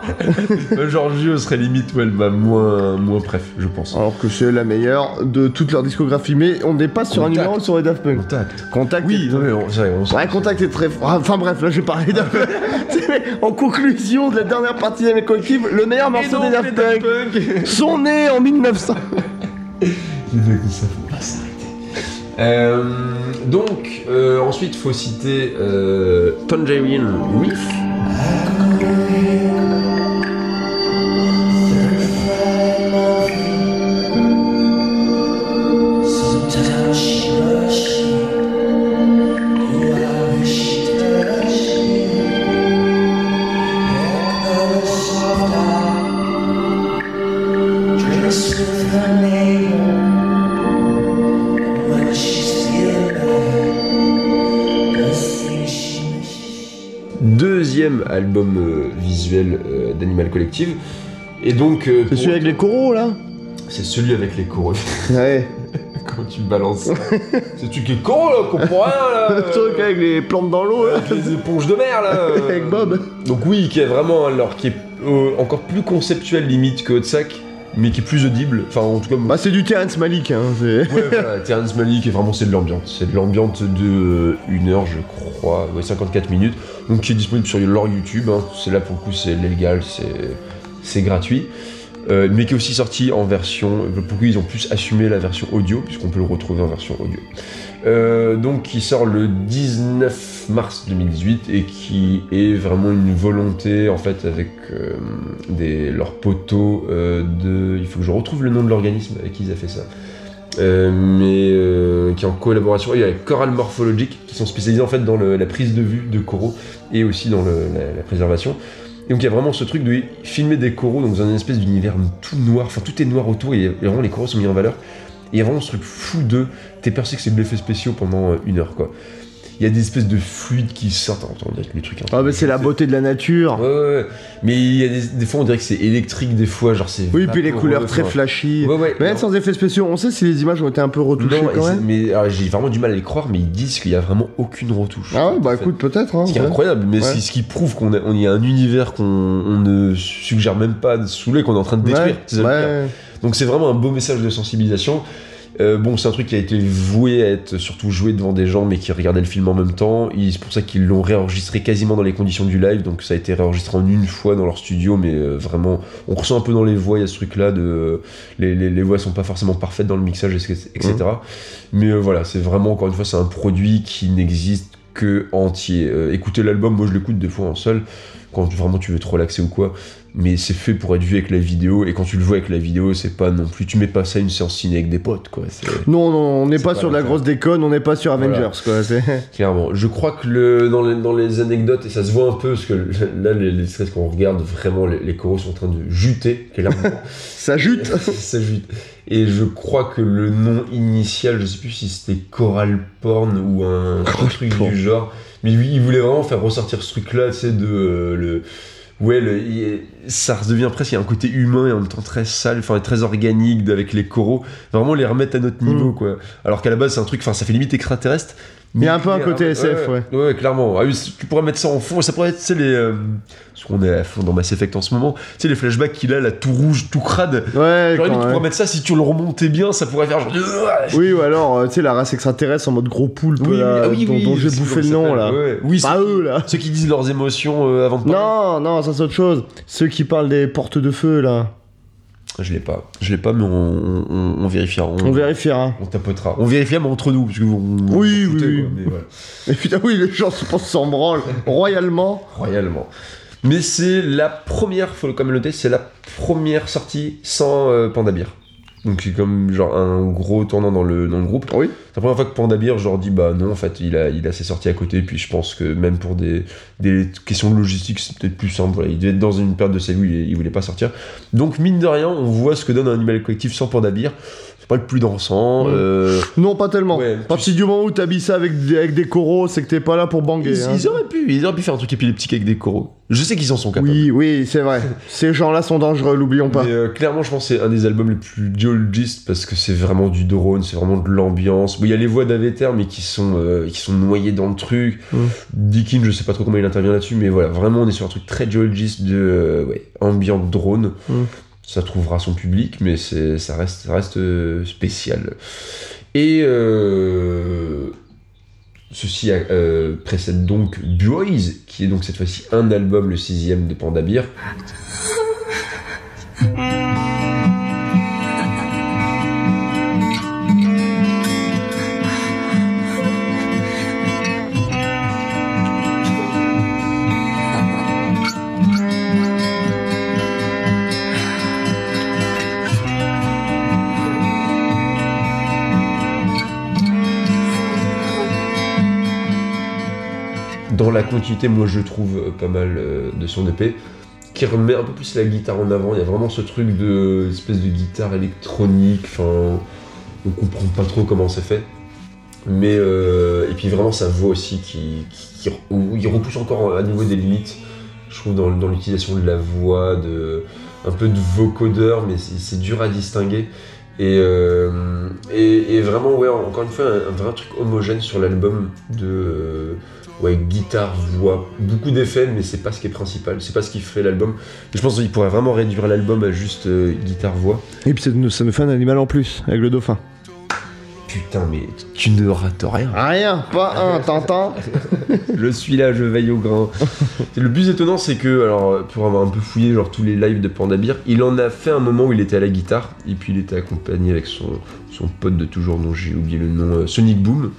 Giorgio serait limite moins bref, je pense. Alors que c'est la meilleure de toute leur discographie, mais on n'est pas sur un numéro sur les Daft Punk. Contact. Oui. Contact est très. Enfin bref, là je vais parler d'un peu. En conclusion de la dernière partie d'Animal Collective, le meilleur morceau des Daft Punk sont nés en 1900. Les mecs ne savent pas ça. Donc, ensuite, faut citer Tangerine Reef. Album visuel d'Animal Collective. Et donc... c'est celui avec les coraux, là? C'est celui avec les coraux. Ouais. Comment tu me balances ça? C'est le truc qui est con, là, qu'on comprend rien, là. Le truc avec les plantes dans l'eau, là. Avec les éponges de mer, là. Avec Bob. Donc oui, qui est vraiment, alors, qui est encore plus conceptuel, limite, que Hotsack, mais qui est plus audible. Enfin, en tout cas... Bah, c'est du Terence Malik, hein. Ouais, voilà, Terence Malik, et vraiment, c'est de l'ambiance. C'est de l'ambiance de 1 heure, je crois, ouais, 54 minutes. Donc, qui est disponible sur leur YouTube, hein. C'est là, pour le coup, c'est légal, c'est gratuit. Mais qui est aussi sorti en version... Pourquoi ils ont plus assumé la version audio, puisqu'on peut le retrouver en version audio. Donc qui sort le 19 mars 2018 et qui est vraiment une volonté, en fait, avec leurs poteaux de... Il faut que je retrouve le nom de l'organisme avec qui ils ont fait ça. Mais qui est en collaboration avec Coral Morphologic, qui sont spécialisés en fait dans la prise de vue de coraux et aussi dans la préservation. Et donc il y a vraiment ce truc de filmer des coraux donc dans une espèce d'univers tout noir, enfin tout est noir autour et vraiment les coraux sont mis en valeur. Et il y a vraiment ce truc fou de t'es persuadé que c'est des effets spéciaux pendant 1 heure quoi. Il y a des espèces de fluides qui sortent, on dirait que les trucs... Ah bah c'est la beauté de la nature. Ouais. Mais il y a des fois on dirait que c'est électrique, des fois genre c'est... Oui, puis les couleurs très flashy. Ouais. Mais sans effets spéciaux, on sait si les images ont été un peu retouchées quand même. Mais alors, j'ai vraiment du mal à les croire, mais ils disent qu'il y a vraiment aucune retouche. Ah ouais, bah écoute, peut-être. Hein, ce qui est incroyable, mais c'est ce qui prouve qu'on y a un univers qu'on ne suggère même pas de saouler, qu'on est en train de détruire. Ouais. Donc c'est vraiment un beau message de sensibilisation. Bon, c'est un truc qui a été voué à être surtout joué devant des gens mais qui regardaient le film en même temps. C'est pour ça qu'ils l'ont réenregistré quasiment dans les conditions du live, donc ça a été réenregistré en une fois dans leur studio, mais vraiment on ressent un peu dans les voix, il y a ce truc là de les voix sont pas forcément parfaites dans le mixage, etc. Mais voilà, c'est vraiment, encore une fois, c'est un produit qui n'existe que entier. Écoutez l'album, moi je l'écoute des fois en seul quand vraiment tu veux te relaxer ou quoi, mais c'est fait pour être vu avec la vidéo, et quand tu le vois avec la vidéo, c'est pas non plus, tu mets pas ça une séance ciné avec des potes quoi. Non, on n'est pas sur de la grosse déconne, on n'est pas sur Avengers quoi. Clairement, je crois que dans les anecdotes, et ça se voit un peu, parce que là les stress qu'on regarde, vraiment les coraux sont en train de juter, ça jute. Ça jute. Et je crois que le nom initial, je sais plus si c'était Coral Porn ou un truc du genre, mais lui il voulait vraiment faire ressortir ce truc là, tu sais, de ça redevient presque, il y a un côté humain et en même temps très sale, enfin très organique, avec les coraux, vraiment les remettre à notre niveau quoi. Alors qu'à la base c'est un truc, enfin ça fait limite extraterrestre. Mais il y a un peu un côté SF, ouais. Ouais, clairement. Ah oui, tu pourrais mettre ça en fond, ça pourrait être, tu sais, parce qu'on est à fond dans Mass Effect en ce moment, tu sais, les flashbacks qu'il a, là, tout rouge, tout crade. Ouais, genre, tu pourrais mettre ça, si tu le remontais bien, ça pourrait faire genre... Oui, ou alors, tu sais, la race extraterrestre en mode gros poulpe, dont j'ai bouffé le nom, là. Ouais. Oui, pas eux, là. Ceux qui disent leurs émotions avant de parler. Non, ça c'est autre chose. Ceux qui parlent des portes de feu, là. Je l'ai pas, mais on vérifiera. On vérifiera. On tapotera. On vérifiera, mais entre nous, parce que oui. Quoi, mais voilà. Et putain, oui, les gens s'en branlent royalement. Mais c'est la première, faut quand même noter, c'est la première sortie sans Panda Bear. Donc c'est comme genre un gros tournant dans le groupe. Oui. C'est la première fois que Panda Bear genre dit bah non, en fait il a ses sorties à côté, puis je pense que même pour des questions de logistique c'est peut-être plus simple, voilà. Il devait être dans une période de sa vie où il voulait pas sortir. Donc mine de rien on voit ce que donne un Animal Collective sans Panda Bear. C'est pas le plus dansant. Non, pas tellement. Ouais, à partir du moment où t'habilles ça avec des coraux, c'est que t'es pas là pour banger. Ils auraient pu faire un truc épileptique avec des coraux. Je sais qu'ils en sont capables. Oui, c'est vrai. Ces gens-là sont dangereux, l'oublions pas. Mais clairement, je pense que c'est un des albums les plus Geologist, parce que c'est vraiment du drone, c'est vraiment de l'ambiance. Il y a les voix d'Avey Tare, mais qui sont noyées dans le truc. Deakin, je sais pas trop comment il intervient là-dessus, mais voilà, vraiment, on est sur un truc très Geologist de ambient drone. Ça trouvera son public, mais ça reste spécial. Et ceci précède donc Boys, qui est donc cette fois-ci un album, le 6e de Panda Bear. Dans la continuité, moi je trouve pas mal de son EP, qui remet un peu plus la guitare en avant. Il y a vraiment ce truc de espèce de guitare électronique, enfin on comprend pas trop comment c'est fait, mais et puis vraiment sa voix aussi qui repousse encore à nouveau des limites, je trouve, dans l'utilisation de la voix, de un peu de vocodeur, mais c'est dur à distinguer. Et vraiment, ouais, encore une fois, un vrai truc homogène sur l'album de ouais, guitare, voix, beaucoup d'effets, mais c'est pas ce qui est principal, c'est pas ce qui fait l'album. Je pense qu'il pourrait vraiment réduire l'album à juste guitare, voix. Et puis ça nous fait un animal en plus, avec le dauphin. Putain, mais tu ne rates rien. Rien, pas un, Tintin. Je suis là, je veille au grain. Le plus étonnant, c'est que, alors, pour avoir un peu fouillé genre tous les lives de Panda Bear, il en a fait un moment où il était à la guitare, et puis il était accompagné avec son pote de toujours, dont j'ai oublié le nom, Sonic Boom,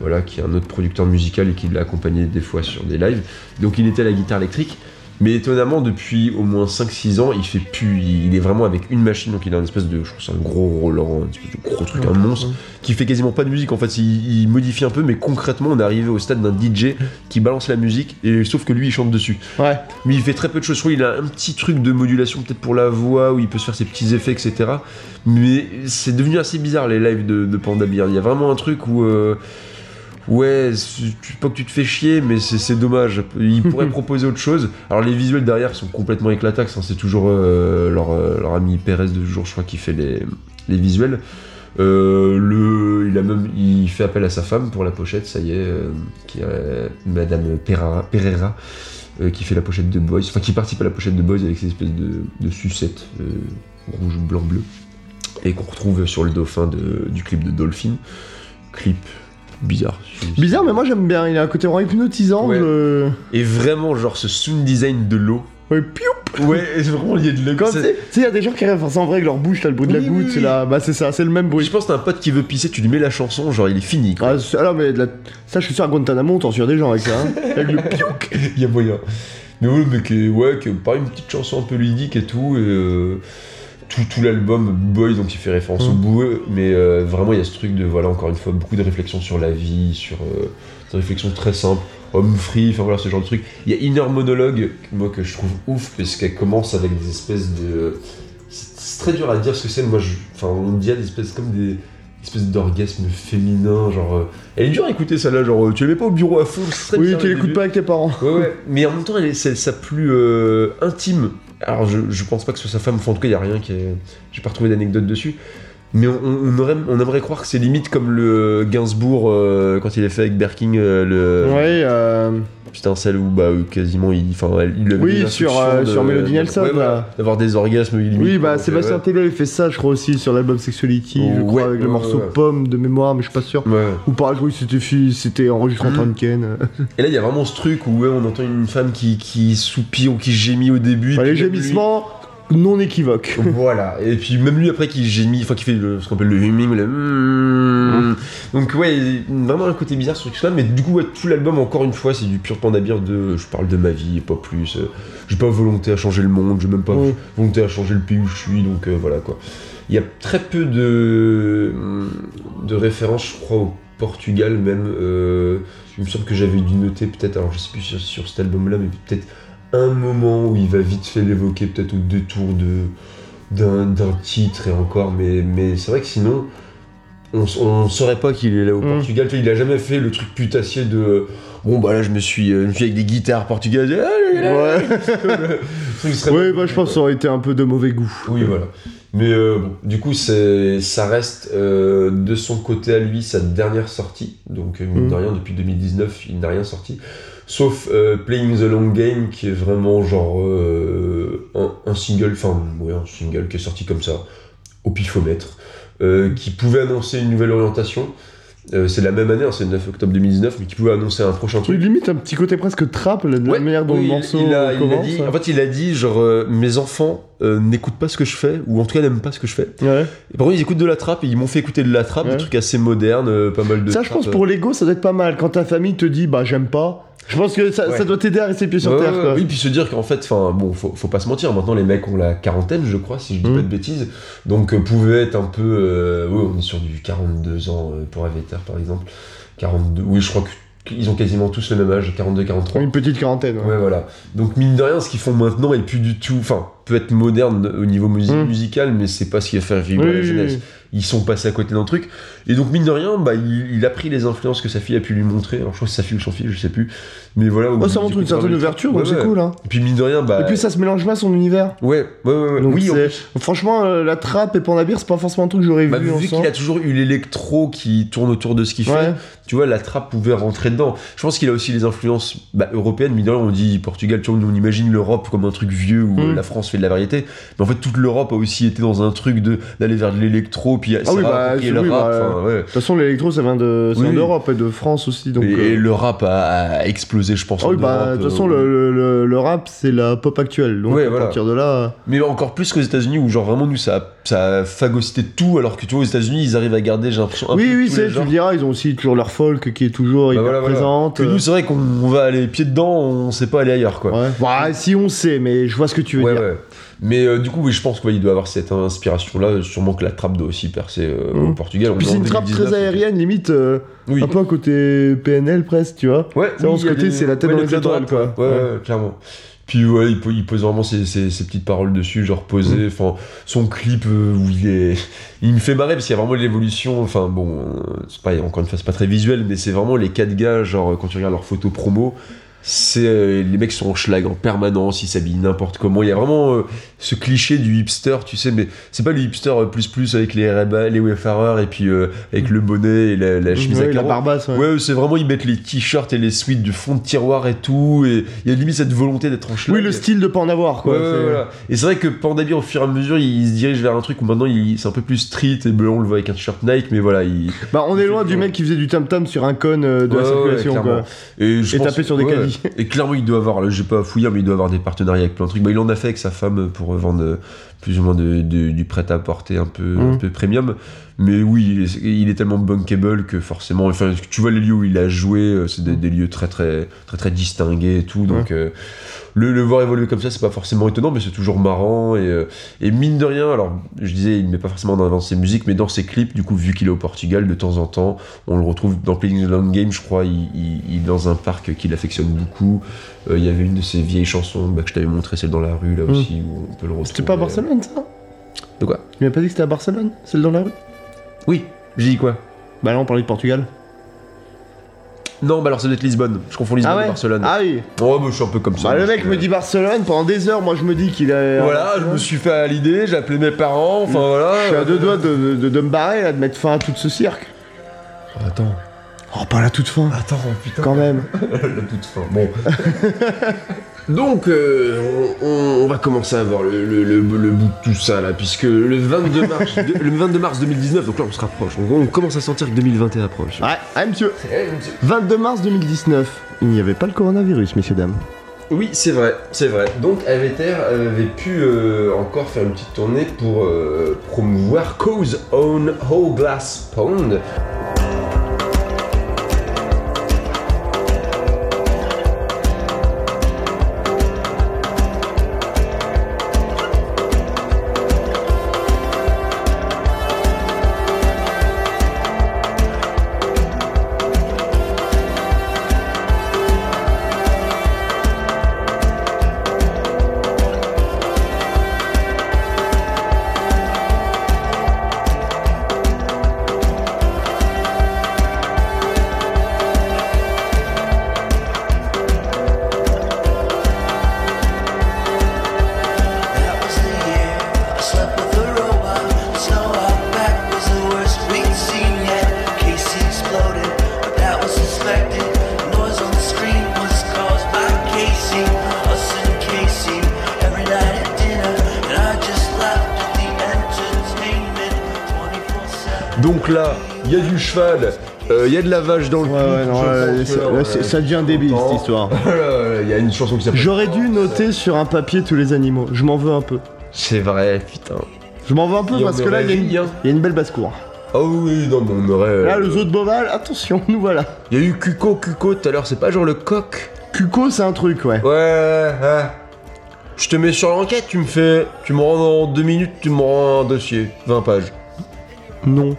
voilà, qui est un autre producteur musical et qui l'a accompagné des fois sur des lives. Donc il était à la guitare électrique. Mais étonnamment, depuis au moins 5-6 ans, il est vraiment avec une machine, donc il a une espèce de, je crois que c'est un gros Roland, une espèce de gros truc, un monstre, qui fait quasiment pas de musique, en fait, il modifie un peu, mais concrètement, on est arrivé au stade d'un DJ qui balance la musique, et sauf que lui, il chante dessus. Ouais. Mais il fait très peu de choses, il a un petit truc de modulation, peut-être pour la voix, où il peut se faire ses petits effets, etc. Mais c'est devenu assez bizarre, les lives de Panda Bear, il y a vraiment un truc où... ouais, pas que tu te fais chier, mais c'est dommage. Ils pourraient proposer autre chose. Alors les visuels derrière sont complètement éclataxes, hein. C'est toujours leur ami Pérez de toujours, je crois, qui fait les visuels. Il fait appel à sa femme pour la pochette, ça y est, qui est Madame Pereira, qui fait la pochette de Boys, enfin qui participe à la pochette de Boys avec ces espèces de sucettes rouge, blanc, bleu, et qu'on retrouve sur le dauphin du clip de Dolphin. Clip. Bizarre, mais moi j'aime bien, il a un côté vraiment hypnotisant. Ouais. Et vraiment, genre ce sound design de l'eau. Ouais, pioup. Ouais, c'est vraiment lié de l'eau. Tu sais, il y a des gens qui rêvent, enfin, c'est en vrai que leur bouche, t'as le bruit de la goutte, oui. Là, bah c'est ça, c'est le même bruit. Je pense que t'as un pote qui veut pisser, tu lui mets la chanson, genre il est fini. Quoi. Ah là, mais ça, je suis sûr, à Guantanamo, on t'ensure des gens avec ça. Hein. Avec le piouk. Il y a moyen. Mais ouais, pareil, une petite chanson un peu ludique et tout. Et Tout l'album Boys, donc il fait référence au boueux, mais vraiment il y a ce truc de, voilà, encore une fois, beaucoup de réflexions sur la vie, sur des réflexions très simples, homme free, enfin voilà, ce genre de truc. Il y a Inner Monologue, moi que je trouve ouf, parce qu'elle commence avec des espèces de... C'est très dur à dire ce que c'est, mais on dit des espèces comme des... espèce d'orgasme féminin, genre... Elle est dure à écouter, celle-là, genre, tu l'aimais pas au bureau à fond, c'est très... Oui, tu l'écoutes pas avec tes parents. Ouais, mais en même temps, c'est sa plus intime. Alors, je pense pas que ce soit sa femme, enfin, en tout cas, y a rien qui est... J'ai pas retrouvé d'anecdote dessus. Mais on aimerait croire que c'est limite comme le Gainsbourg, quand il est fait avec Birkin, le... Ouais, Putain, celle où, bah, quasiment, il avait... Oui, sur Melody Nelson, ouais, bah, d'avoir des orgasmes illimités. Oui, bah, Sébastien Tellier, il fait ça, je crois, aussi, sur l'album Sexuality, avec le morceau Pomme de mémoire, mais je suis pas sûr. Ouais. Ou par exemple, c'était enregistré en train de Ken. Et là, il y a vraiment ce truc où, ouais, on entend une femme qui soupire ou qui gémit au début. Bah, les gémissements... non équivoque. Voilà, et puis même lui après qui fait ce qu'on appelle le humming, donc ouais, vraiment un côté bizarre sur ça, mais du coup ouais, tout l'album encore une fois c'est du pur Panda Bear de je parle de ma vie et pas plus, j'ai pas volonté à changer le monde, j'ai même pas volonté à changer le pays où je suis, donc voilà quoi. Il y a très peu de références, je crois, au Portugal même, il me semble que j'avais dû noter peut-être, alors je sais plus sur cet album là, mais peut-être un moment où il va vite fait l'évoquer, peut-être au détour d'un titre et encore, mais c'est vrai que sinon, on saurait pas qu'il est là au Portugal. Tu vois, il a jamais fait le truc putassier de bon, bah là je me suis avec des guitares portugaises. Ouais, bah je pense que ça aurait été un peu de mauvais goût. Oui, voilà. Mais bon, du coup, ça reste de son côté à lui sa dernière sortie. Donc, mine de rien, depuis 2019, il n'a rien sorti. Sauf Playing the Long Game, qui est vraiment genre un single qui est sorti comme ça, au pifomètre, qui pouvait annoncer une nouvelle orientation. C'est la même année, hein, c'est le 9 octobre 2019, mais qui pouvait annoncer un prochain truc. Oui, limite un petit côté presque trap, la manière dont le morceau commence. En fait, il a dit genre mes enfants n'écoutent pas ce que je fais, ou en tout cas n'aiment pas ce que je fais. Ouais. Et par contre, ils écoutent de la trap, et ils m'ont fait écouter de la trap, des trucs assez modernes, pas mal de. Ça, je pense pour l'ego, ça doit être pas mal. Quand ta famille te dit bah j'aime pas. Je pense que ça doit t'aider à rester pieds sur terre. Quoi. Oui, puis se dire qu'en fait, faut pas se mentir. Maintenant, les mecs ont la quarantaine, je crois, si je dis pas de bêtises. Donc, pouvait être un peu. On est sur du 42 ans pour Avey Tare, par exemple. 42. Oui, je crois qu'ils ont quasiment tous le même âge, 42, 43. Une petite quarantaine. Ouais, voilà. Donc, mine de rien, ce qu'ils font maintenant est plus du tout. Enfin, peut être moderne au niveau musical, mais c'est pas ce qui va faire vibrer la jeunesse. Ils sont passés à côté d'un truc. Et donc, mine de rien, bah, il a pris les influences que sa fille a pu lui montrer. Alors, je crois que c'est sa fille ou son fils, je sais plus. Mais voilà. Ça montre une certaine ouverture, donc c'est cool. Hein. Et puis, mine de rien, bah. Et puis, ça se mélange pas à son univers. Ouais. Donc, oui, franchement, la trappe et Panda Bear, c'est pas forcément un truc que j'aurais vu. Vu qu'il a toujours eu l'électro qui tourne autour de ce qu'il fait, tu vois, la trappe pouvait rentrer dedans. Je pense qu'il a aussi les influences européennes. Mine de rien, on dit Portugal, tu vois, nous on imagine l'Europe comme un truc vieux où la France fait de la variété. Mais en fait, toute l'Europe a aussi été dans un truc d'aller vers de l'électro. Puis de toute façon l'électro ça vient de d'Europe et de France aussi, donc et le rap a explosé, je pense. De toute façon le rap c'est la pop actuelle, donc à partir de là, mais encore plus qu'aux États-Unis où genre vraiment nous ça a phagocyté tout, alors que tu vois aux États-Unis ils arrivent à garder, j'ai l'impression, un peu tous les genres. Tu me diras, ils ont aussi toujours leur folk qui est toujours hyper présente. Puis nous c'est vrai qu'on va aller pieds dedans, on sait pas aller ailleurs quoi. Si on sait, mais je vois ce que tu veux dire. Mais du coup, oui, je pense qu'il doit avoir cette inspiration-là. Sûrement que la trappe doit aussi percer au Portugal. Puis c'est une trappe très aérienne, limite un peu à côté PNL presque, tu vois. Ce côté, c'est la tête dans les étoiles, quoi. Clairement. Puis il pose vraiment ses petites paroles dessus, genre posé. Enfin, son clip où il me fait marrer parce qu'il y a vraiment l'évolution. Enfin bon, c'est pas, encore une fois, c'est pas très visuel, mais c'est vraiment les quatre gars, genre quand tu regardes leurs photos promo. C'est les mecs sont en schlag en permanence, ils s'habillent n'importe comment. Il y a vraiment ce cliché du hipster, tu sais, mais c'est pas le hipster plus avec les Ray-Ban, les Wayfarer et puis avec le bonnet et la chemise à carreaux. La barbasse. Ouais, c'est vraiment ils mettent les t-shirts et les sweats du fond de tiroir et tout. Et il y a limite cette volonté d'être en schlag. Oui, le style de pas en avoir quoi. Voilà. Et c'est vrai que Panda Bear, au fur et à mesure, il se dirige vers un truc où maintenant c'est un peu plus street et on le voit avec un t-shirt Nike, mais voilà. On est loin du mec qui faisait du tam-tam sur un cône de la circulation quoi. Et taper sur des caddies. Et clairement, il doit avoir, j'ai pas à fouiller, mais il doit avoir des partenariats avec plein de trucs. Il en a fait avec sa femme pour vendre plus ou moins du prêt-à-porter un peu premium. Mais oui, il est tellement bunkable que forcément, enfin, tu vois les lieux où il a joué, c'est des lieux très très très très distingués et tout. Donc le voir évoluer comme ça, c'est pas forcément étonnant, mais c'est toujours marrant et mine de rien. Alors je disais, il met pas forcément dans ses musiques, mais dans ses clips, du coup, vu qu'il est au Portugal, de temps en temps, on le retrouve dans Playing the Long Game. Je crois, il est dans un parc qu'il affectionne beaucoup. Il y avait une de ses vieilles chansons que je t'avais montré, celle dans la rue là aussi, où on peut le retrouver. C'était pas à Barcelone ça? De quoi? Tu m'as pas dit que c'était à Barcelone, celle dans la rue? Oui, j'ai dit quoi? Bah là on parlait de Portugal. Non, bah alors ça doit être Lisbonne. Je confonds Lisbonne et Barcelone. Ah oui. Oh, bah je suis un peu comme ça. Bah le mec me dit Barcelone pendant des heures. Moi je me dis qu'il a. Voilà, je me suis fait à l'idée, j'ai appelé mes parents. Enfin voilà. Je suis à deux doigts de me barrer là, de mettre fin à tout ce cirque. Attends. Oh, pas la toute fin. Attends, putain. Quand même. La toute fin, bon. Donc, on va commencer à voir le bout de tout ça, là, puisque le 22 mars 2019, donc là, on se rapproche. On commence à sentir que 2021 approche. Ouais, monsieur. 22 mars 2019, il n'y avait pas le coronavirus, messieurs, dames. Oui, c'est vrai. Donc, Avey Tare avait pu encore faire une petite tournée pour promouvoir Cause Own Whole Glass Pond. Il y a de la vache dans le cul, ça devient débile cette histoire. Il y a une chanson qui s'appelle J'aurais dû noter sur un papier tous les animaux. Je m'en veux un peu. C'est vrai, putain. Je m'en veux un peu parce que là il y a une belle basse-cour. Ah oui, non mais on aurait... Là le zoo de Beauval, attention, nous voilà. Il y a eu Cuco tout à l'heure, c'est pas genre le coq? Cuco c'est un truc, ouais. Je te mets sur l'enquête, tu me rends en 2 minutes, tu me rends un dossier, 20 pages. Non.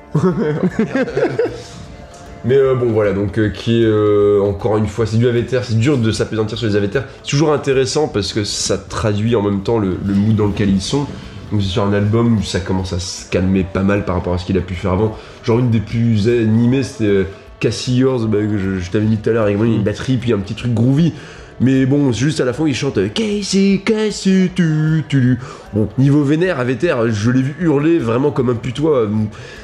Mais bon voilà, donc qui est encore une fois, c'est du Avey Tare, c'est dur de s'apaisantir sur les Avey Tare. C'est toujours intéressant parce que ça traduit en même temps le mood dans lequel ils sont. Donc c'est sur un album où ça commence à se calmer pas mal par rapport à ce qu'il a pu faire avant. Genre une des plus animées, c'était Cassie Yours, bah, que je t'avais dit tout à l'heure, avec une batterie puis un petit truc groovy. Mais bon, c'est juste à la fin, il chante Cassie, Cassie, tu, tu. Bon, niveau vénère, Avey Tare, je l'ai vu hurler vraiment comme un putois.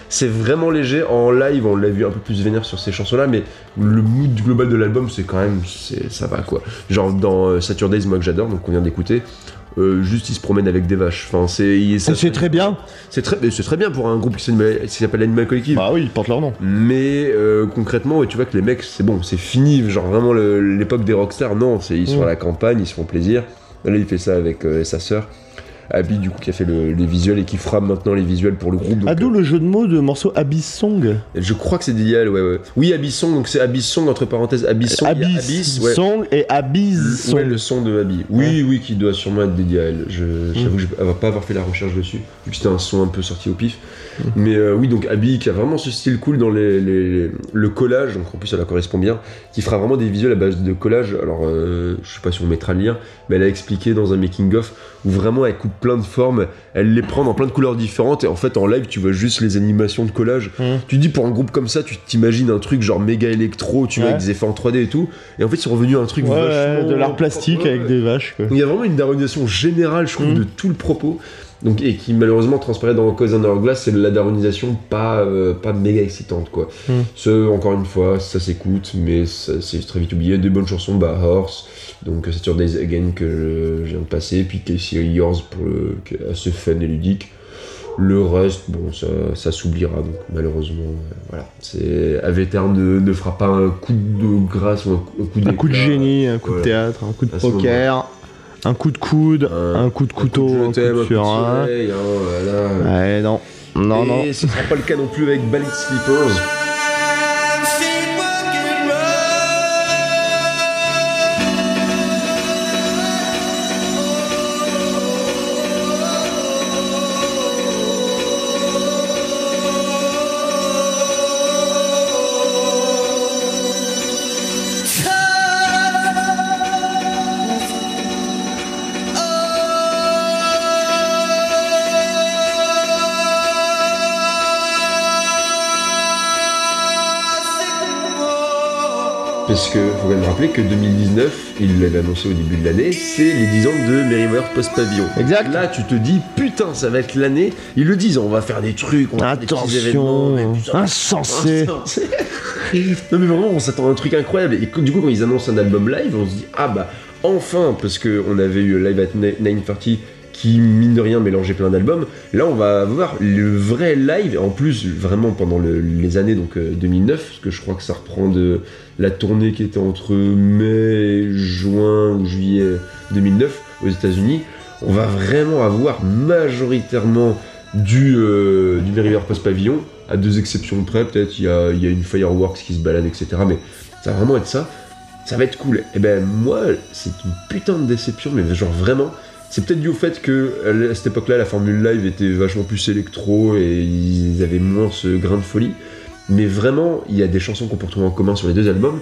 C'est vraiment léger. En live, on l'a vu un peu plus vénère sur ces chansons-là, mais le mood global de l'album, c'est quand même, c'est, ça va quoi. Genre dans Saturdays, moi que j'adore, donc on vient d'écouter. Juste, il se promène avec des vaches. Enfin, c'est très bien. C'est très bien pour un groupe qui s'appelle Animal Collective. Bah oui, ils portent leur nom. Mais concrètement, ouais, tu vois que les mecs, c'est bon, c'est fini. Genre vraiment l'époque des rockstars, non. Ils sont à la campagne, ils se font plaisir. Là, il fait ça avec sa sœur, Abby, du coup, qui a fait les visuels et qui fera maintenant les visuels pour le groupe. Donc, d'où le jeu de mots de morceau Abyss Song. Je crois que c'est dédié, ouais. Oui, Abyss Song, donc c'est Abyss Song, entre parenthèses, Abyss Song, Abyss ouais. Song et Abyss Song. Ouais, le son de Abby. Oui, ouais. Oui, qui doit sûrement être dédié à elle. J'avoue que je ne vais pas avoir fait la recherche dessus, vu que c'était un son un peu sorti au pif. Mais oui, donc Abby, qui a vraiment ce style cool dans le collage, donc en plus, elle la correspond bien, qui fera vraiment des visuels à base de collage. Alors, je ne sais pas si on mettra le lien, mais elle a expliqué dans un making-of où vraiment elle coupe plein de formes, elle les prend dans plein de couleurs différentes et en fait en live tu vois juste les animations de collage. Tu dis pour un groupe comme ça tu t'imagines un truc genre méga électro, tu vois, avec des effets en 3D et tout, et en fait c'est revenu à un truc vachement de l'art plastique avec des vaches quoi. Il y a vraiment une daronisation générale, je trouve, de tout le propos. Donc, et qui malheureusement transparaît dans Cause Underglass, c'est la daronisation pas méga excitante quoi. Ce, encore une fois, ça s'écoute mais ça, c'est très vite oublié. Des bonnes chansons, bah Horse, donc Saturdays Again que je viens de passer, puis Casey Yours pour assez fun et ludique. Le reste, bon, ça s'oubliera, donc malheureusement, voilà. C'est Avey Tare ne fera pas un coup de grâce ou un coup de génie, un coup de théâtre, un coup de poker. Un coup de coude, un coup de couteau, un coup de furin. Ouais, non. Et ce sera pas le cas non plus avec Ballet Slippers. Parce que faut quand même rappeler que 2019, il l'avait annoncé au début de l'année, c'est les 10 ans de Merriweather Post Pavilion. Exact. Là, tu te dis, putain, ça va être l'année. Ils le disent, on va faire des trucs, on va faire des petits événements. Insensé. Non mais vraiment, on s'attend à un truc incroyable. Et du coup, quand ils annoncent un album live, on se dit, ah bah, enfin, parce qu'on avait eu Live at 9:30 qui, mine de rien, mélangeait plein d'albums. Là, on va voir le vrai live, en plus, vraiment pendant les années donc 2009, parce que je crois que ça reprend de la tournée qui était entre mai, juin ou juillet 2009 aux États-Unis. On va vraiment avoir majoritairement du Merriweather Post Pavilion, à deux exceptions près, peut-être, il y a une Fireworks qui se balade, etc. Mais ça va vraiment être ça. Ça va être cool. Et ben moi, c'est une putain de déception, mais genre vraiment. C'est peut-être dû au fait que, à cette époque-là, la formule live était vachement plus électro et ils avaient moins ce grain de folie. Mais vraiment, il y a des chansons qu'on peut retrouver en commun sur les deux albums.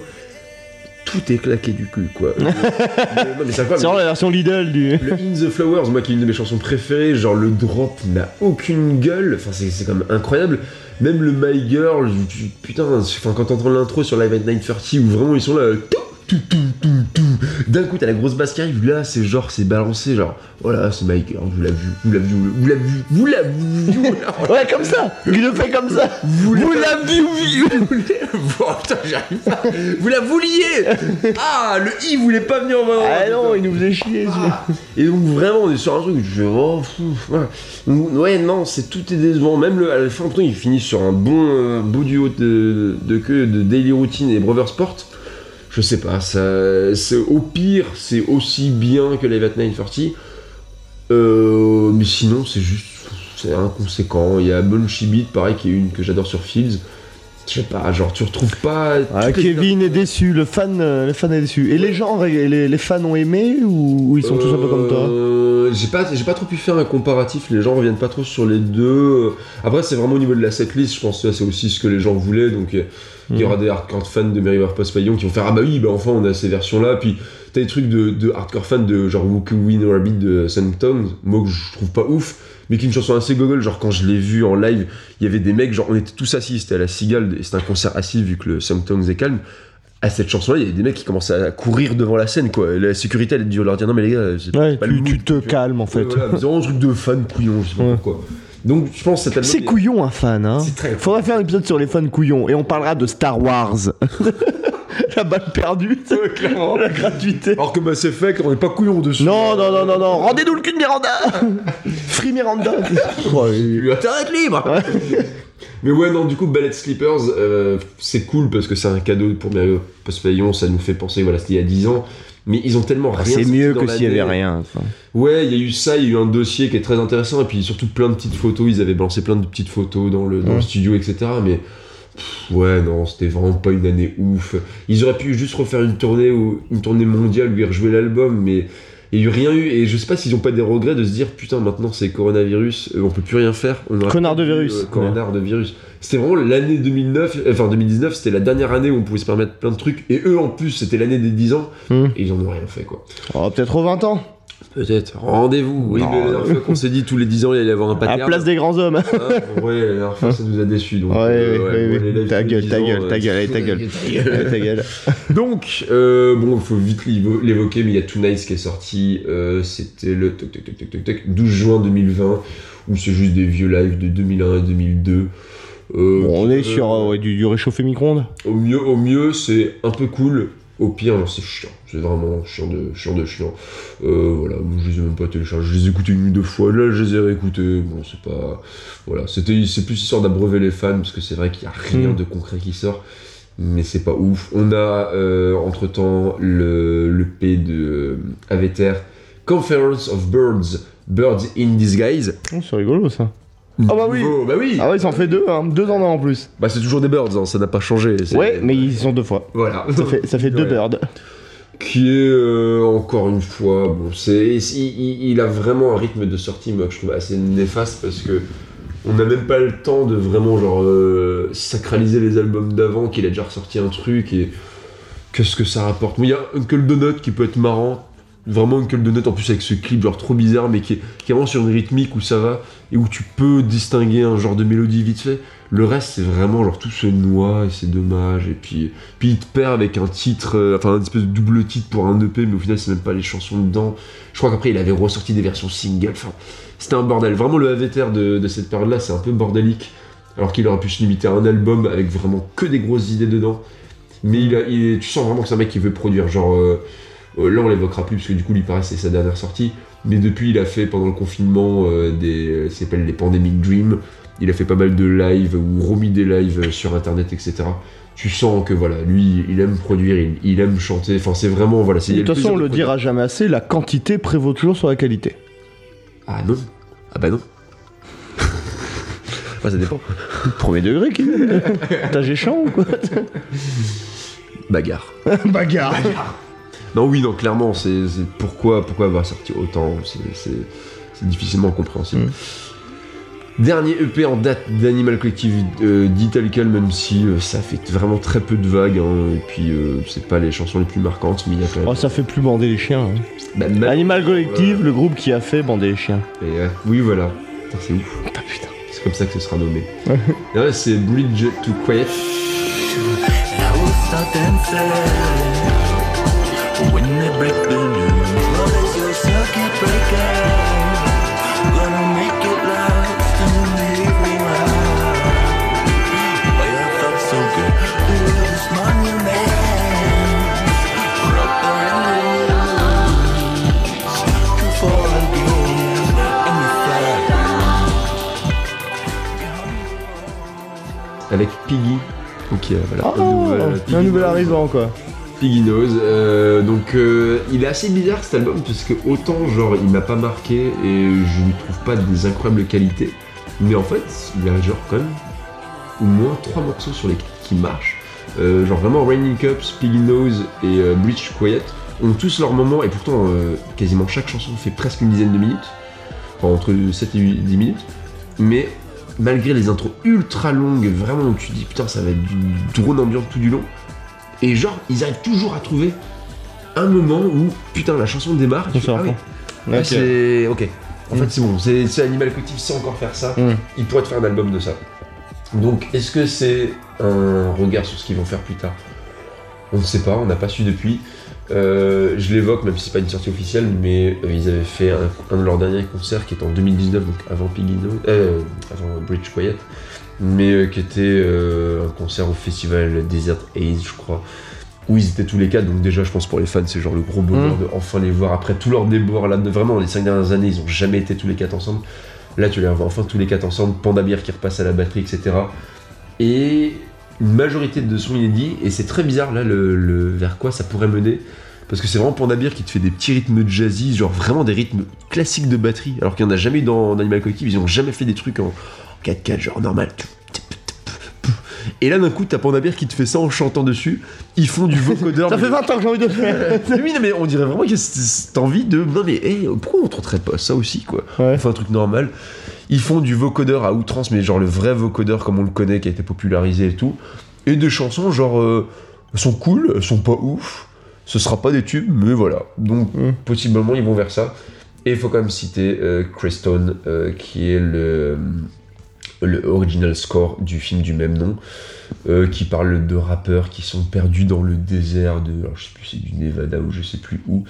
Tout est claqué du cul, quoi. Non, mais c'est incroyable. C'est vraiment la version Lidl du... Le In The Flowers, moi qui est une de mes chansons préférées, genre le drop n'a aucune gueule. Enfin, c'est quand même incroyable. Même le My Girl, putain, enfin, quand t'entends l'intro sur Live at 9:30 où vraiment ils sont là... D'un coup t'as la grosse basse qui arrive, là c'est genre c'est balancé genre voilà, c'est Mike, vous l'avez vu ouais comme ça, il le fait comme ça, vous l'avez vu oh putain j'arrive pas, vous la vouliez, ah le i voulait pas venir en main, ah non il nous faisait chier et donc vraiment on est sur un truc je fais ouais non c'est tout est décevant, même à la fin ils finissent sur un beau duo de Daily Routine et Brother Sport. Je sais pas, ça, c'est, au pire, c'est aussi bien que Live at 9:30, mais sinon c'est juste, c'est inconséquent. Il y a Bon She Beat, pareil, qui est une que j'adore sur Fields, Je sais pas, genre tu retrouves pas. Ah, Kevin est déçu, le fan est déçu. Et les gens, les fans ont aimé ou ils sont tous un peu comme toi? J'ai pas trop pu faire un comparatif, les gens reviennent pas trop sur les deux. Après, c'est vraiment au niveau de la setlist, je pense que c'est aussi ce que les gens voulaient. Donc il y aura des hardcore fans de Merriweather Post Pavilion qui vont faire ah bah oui, bah enfin on a ces versions là. Puis t'as des trucs de hardcore fans de genre Wookiee Win Rabbit de Sanctum, moi que je trouve pas ouf. Mais qu'une chanson assez gogol, genre quand je l'ai vu en live, il y avait des mecs, genre on était tous assis, c'était à la Cigale, et c'était un concert assis vu que le Soundtones est calme. À cette chanson-là, il y avait des mecs qui commençaient à courir devant la scène, quoi. La sécurité, elle dû leur dire non, mais les gars, c'est ouais, pas tu te calmes en fait. Voilà, c'est vraiment un truc de fan couillon, je sais pas pourquoi. Donc je pense que c'est couillon un fan, hein. C'est très faudrait faire un épisode sur les fans couillons, et on parlera de Star Wars. La balle perdue, ouais, clairement. La gratuité. Alors que bah c'est fait, qu'on n'est pas couillon dessus. Non. Rendez-nous le cul de Miranda. Free Miranda. T'arrêtes libre. Ouais. Mais ouais, non, du coup, Ballet Slippers, c'est cool parce que c'est un cadeau pour Merriweather Post Pavilion. Ça nous fait penser, voilà, c'était il y a 10 ans. Mais ils ont tellement rien. C'est mieux que s'il y avait rien. Enfin. Ouais, il y a eu ça, il y a eu un dossier qui est très intéressant. Et puis surtout plein de petites photos. Ils avaient balancé plein de petites photos dans le studio, etc. Mais. Ouais, non, c'était vraiment pas une année ouf. Ils auraient pu juste refaire une tournée mondiale où ils rejouaient l'album, mais il n'y a eu rien eu. Et je sais pas s'ils ont pas des regrets de se dire putain, maintenant c'est coronavirus, on peut plus rien faire. Connard de virus. C'était vraiment l'année 2019, c'était la dernière année où on pouvait se permettre plein de trucs. Et eux en plus, c'était l'année des 10 ans, et ils en ont rien fait quoi. Oh, peut-être aux 20 ans. Peut-être. Rendez-vous. Oui, non, mais la dernière fois qu'on s'est dit tous les 10 ans il allait y avoir un pattern. À la place des grands hommes. Ouais, la dernière fois ça nous a déçus. Donc, ouais. Ta gueule. Donc, bon, il faut vite l'évoquer, mais il y a Tonight's qui est sorti. C'était le 12 juin 2020, où c'est juste des vieux lives de 2001 et 2002. Bon, on est sur du réchauffé micro-ondes. Au mieux, c'est un peu cool. Au pire, genre, c'est chiant, c'est vraiment chiant. Voilà, moi, je les ai même pas téléchargés, je les ai écoutés une ou deux fois, là je les ai réécoutés, bon c'est pas... Voilà, c'est plus histoire d'abreuver les fans, parce que c'est vrai qu'il y a rien de concret qui sort, mais c'est pas ouf. On a entre temps le P de Avey Tare, Conference of Birds in Disguise. Oh, c'est rigolo ça. Ah bah oui. Ah ouais, ils en fait deux, hein. Deux en un en plus. Bah c'est toujours des birds, hein. Ça n'a pas changé. C'est... Ouais, mais ils sont deux fois. Voilà. Ça fait deux birds. Qui est encore une fois, bon, c'est, il a vraiment un rythme de sortie, moi, que je trouve assez néfaste parce que on n'a même pas le temps de vraiment genre sacraliser les albums d'avant, qu'il a déjà ressorti un truc et qu'est-ce que ça rapporte. Moi, il y a Uncle Donut qui peut être marrant. Vraiment une queue de note en plus avec ce clip genre trop bizarre mais qui est vraiment sur une rythmique où ça va et où tu peux distinguer un genre de mélodie vite fait. Le reste c'est vraiment genre tout se noie et c'est dommage. Et puis il te perd avec un titre, enfin une espèce de double titre pour un EP, mais au final c'est même pas les chansons dedans. Je crois qu'après il avait ressorti des versions single, enfin c'était un bordel. Vraiment le Avey Tare de cette période là c'est un peu bordélique, alors qu'il aurait pu se limiter à un album avec vraiment que des grosses idées dedans. Mais tu sens vraiment que c'est un mec qui veut produire genre... là on l'évoquera plus parce que du coup lui paraît c'est sa dernière sortie, mais depuis il a fait pendant le confinement ça s'appelle les Pandemic Dreams, il a fait pas mal de lives ou remis des lives sur internet etc. Tu sens que voilà, lui il aime produire, il aime chanter, enfin c'est vraiment voilà. C'est, de toute façon on le dira jamais assez, la quantité prévaut toujours sur la qualité. Ah non, ah bah non. Bah ça dépend. Premier degré qui t'as géchant ou quoi? Bagarre. Non, oui, non, clairement, c'est pourquoi avoir sorti autant, c'est difficilement compréhensible. Dernier EP en date d'Animal Collective, dit tel quel, même si ça fait vraiment très peu de vagues, hein, et puis c'est pas les chansons les plus marquantes, mais il y a quand même... Oh, ça fait plus bander les chiens, hein. Bah, Animal Collective, le groupe qui a fait bander les chiens. Et, oui, voilà. Putain, c'est ouf. Putain. C'est comme ça que ce sera nommé. Et là, c'est Bridge to Quiet. When they break the news, what is your circuit breaker? Gonna make it last and leave me now. Why I felt so good, through this monument. Rock the rainbows, to fall again in the fire. Avec Piggy, ok, voilà. Un nouvel arrivant quoi. Piggy Nose, donc il est assez bizarre cet album parce que autant genre il m'a pas marqué et je lui trouve pas des incroyables qualités, mais en fait il y a genre quand même au moins 3 morceaux sur lesquels qui marchent. Genre vraiment Raining Cups, Piggy Nose et Bleach Quiet ont tous leurs moments, et pourtant quasiment chaque chanson fait presque une dizaine de minutes, enfin entre 7 et 10 minutes, mais malgré les intros ultra longues, vraiment où tu te dis putain ça va être du drone ambiant tout du long, et genre ils arrivent toujours à trouver un moment où putain la chanson démarre, et tu fais, ah ouais, okay. Ouais, c'est ok, en fait c'est bon, c'est Animal Collective sait encore faire ça, ils pourraient te faire un album de ça. Donc, est-ce que c'est un regard sur ce qu'ils vont faire plus tard? On ne sait pas, on n'a pas su depuis. Je l'évoque, même si c'est pas une sortie officielle, mais ils avaient fait un de leurs derniers concerts qui est en 2019, donc avant Pigino, avant Bridge Quiet, mais qui était un concert au festival Desert Haze, je crois, où ils étaient tous les quatre. Donc déjà, je pense pour les fans, c'est genre le gros bonheur de enfin les voir après tout leur déboire là. Vraiment, les 5 dernières années, ils n'ont jamais été tous les quatre ensemble. Là, tu les revois enfin tous les quatre ensemble, Panda Bear qui repasse à la batterie, etc. Et une majorité de sons inédits, et c'est très bizarre là le vers quoi ça pourrait mener, parce que c'est vraiment Panda Bear qui te fait des petits rythmes jazzy, genre vraiment des rythmes classiques de batterie, alors qu'il n'y en a jamais eu dans Animal Collective, ils n'ont jamais fait des trucs en 4-4, genre normal. Et là d'un coup t'as Panda Bear qui te fait ça en chantant dessus, ils font du vocodeur. Ça fait 20 ans que j'ai envie de faire. Oui, non, mais on dirait vraiment que t'as envie de... Non mais hey, pourquoi on tenterait pas ça aussi quoi, ouais. Enfin un truc normal. Ils font du vocodeur à outrance, mais genre le vrai vocodeur comme on le connaît, qui a été popularisé et tout. Et des chansons genre sont cool, sont pas ouf, ce sera pas des tubes, mais voilà. Donc possiblement ils vont vers ça. Et il faut quand même citer Crestone qui est le original score du film du même nom, qui parle de rappeurs qui sont perdus dans le désert de, alors je sais plus, c'est du Nevada ou je sais plus où,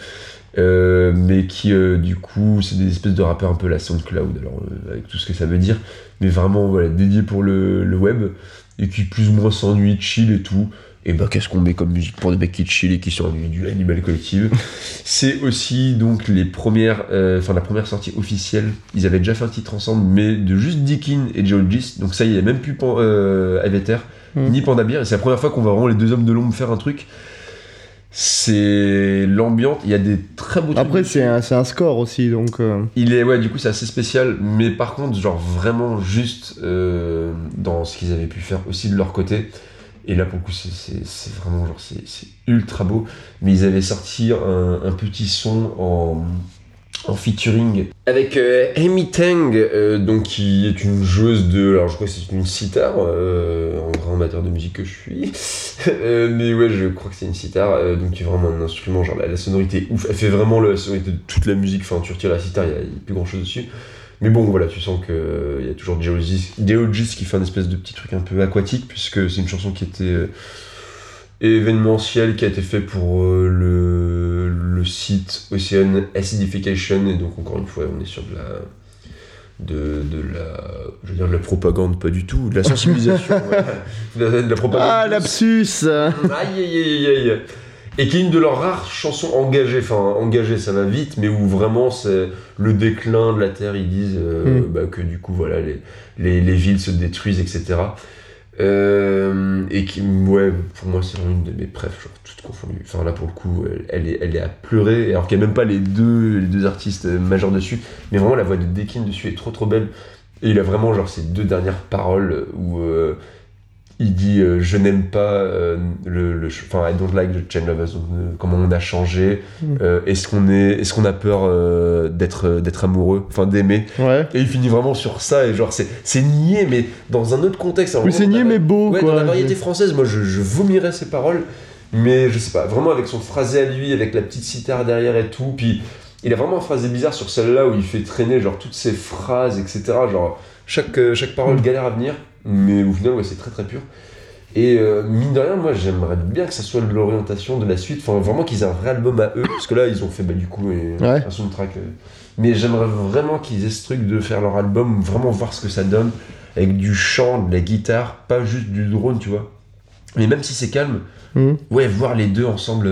mais qui du coup c'est des espèces de rappeurs un peu la SoundCloud, alors avec tout ce que ça veut dire, mais vraiment voilà, dédié pour le web, et qui plus ou moins s'ennuie, chill et tout. Et bah qu'est-ce qu'on met comme musique pour des mecs qui chill et qui s'ennuient du Animal Collective. C'est aussi donc les premières, la première sortie officielle. Ils avaient déjà fait un titre ensemble, mais de juste Deakin et Geologist. Donc ça, il n'y a même plus Avey Tare ni Panda Bear. Et c'est la première fois qu'on va vraiment les deux hommes de l'ombre faire un truc. C'est l'ambiance. Il y a des très beaux. Après, trucs. Après, c'est un score aussi, donc. Il est ouais, du coup, c'est assez spécial. Mais par contre, genre vraiment juste dans ce qu'ils avaient pu faire aussi de leur côté. Et là pour le coup c'est vraiment genre c'est ultra beau, mais ils avaient sorti un petit son en featuring avec Amy Tang, donc qui est une joueuse de, alors je crois que c'est une sitar, en grand amateur de musique que je suis, mais ouais je crois que c'est une sitar, donc qui est vraiment un instrument, genre la sonorité ouf, elle fait vraiment la sonorité de toute la musique, enfin tu retires la sitar, il n'y a plus grand chose dessus. Mais bon, voilà, tu sens qu'il y a toujours Geologist qui fait un espèce de petit truc un peu aquatique, puisque c'est une chanson qui était événementielle, qui a été faite pour le site Ocean Acidification, et donc encore une fois, on est sur de la... je veux dire de la propagande, pas du tout, de la sensibilisation, ouais. de la propagande. Ah, lapsus. Aïe, aïe, aïe, aïe. Et qui est une de leurs rares chansons engagées, enfin engagées ça va vite, mais où vraiment c'est le déclin de la Terre, ils disent que du coup voilà les villes se détruisent, etc. Et qui, ouais, pour moi c'est vraiment une de mes préf, genre toute confondue. Enfin là pour le coup elle est à pleurer, alors qu'il n'y a même pas les deux artistes majeurs dessus, mais vraiment la voix de Deakin dessus est trop belle. Et il a vraiment genre ces 2 dernières paroles où... il dit je n'aime pas I don't like the change of us, comment on a changé, est-ce qu'on a peur d'être amoureux, enfin d'aimer, ouais. Et il finit vraiment sur ça, et genre c'est niais mais dans un autre contexte, oui, c'est niais mais beau, ouais, quoi, dans la variété française. Moi je vomirais ces paroles, mais je sais pas, vraiment avec son phrasé à lui, avec la petite sitar derrière et tout, puis il a vraiment un phrasé bizarre sur celle-là où il fait traîner genre toutes ses phrases, etc., genre chaque parole galère à venir. Mais au final, ouais, c'est très pur. Et mine de rien, moi j'aimerais bien que ça soit de l'orientation de la suite. Enfin, vraiment qu'ils aient un vrai album à eux. Parce que là, ils ont fait du coup un soundtrack. Mais j'aimerais vraiment qu'ils aient ce truc de faire leur album, vraiment voir ce que ça donne. Avec du chant, de la guitare, pas juste du drone, tu vois. Mais même si c'est calme, ouais, voir les deux ensemble,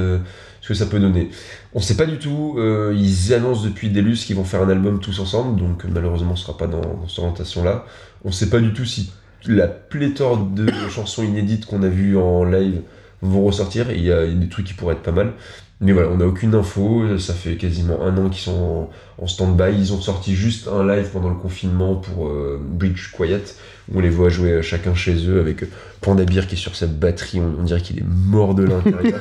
ce que ça peut donner. On sait pas du tout. Ils annoncent depuis Delus qu'ils vont faire un album tous ensemble. Donc malheureusement, ce sera pas dans cette orientation-là. On sait pas du tout si la pléthore de chansons inédites qu'on a vues en live vont ressortir, et il y a des trucs qui pourraient être pas mal. Mais voilà, on n'a aucune info, ça fait quasiment 1 an qu'ils sont en stand-by. Ils ont sorti juste un live pendant le confinement pour Bridge Quiet, où on les voit jouer chacun chez eux avec Panda Bear qui est sur sa batterie, on dirait qu'il est mort de l'intérieur.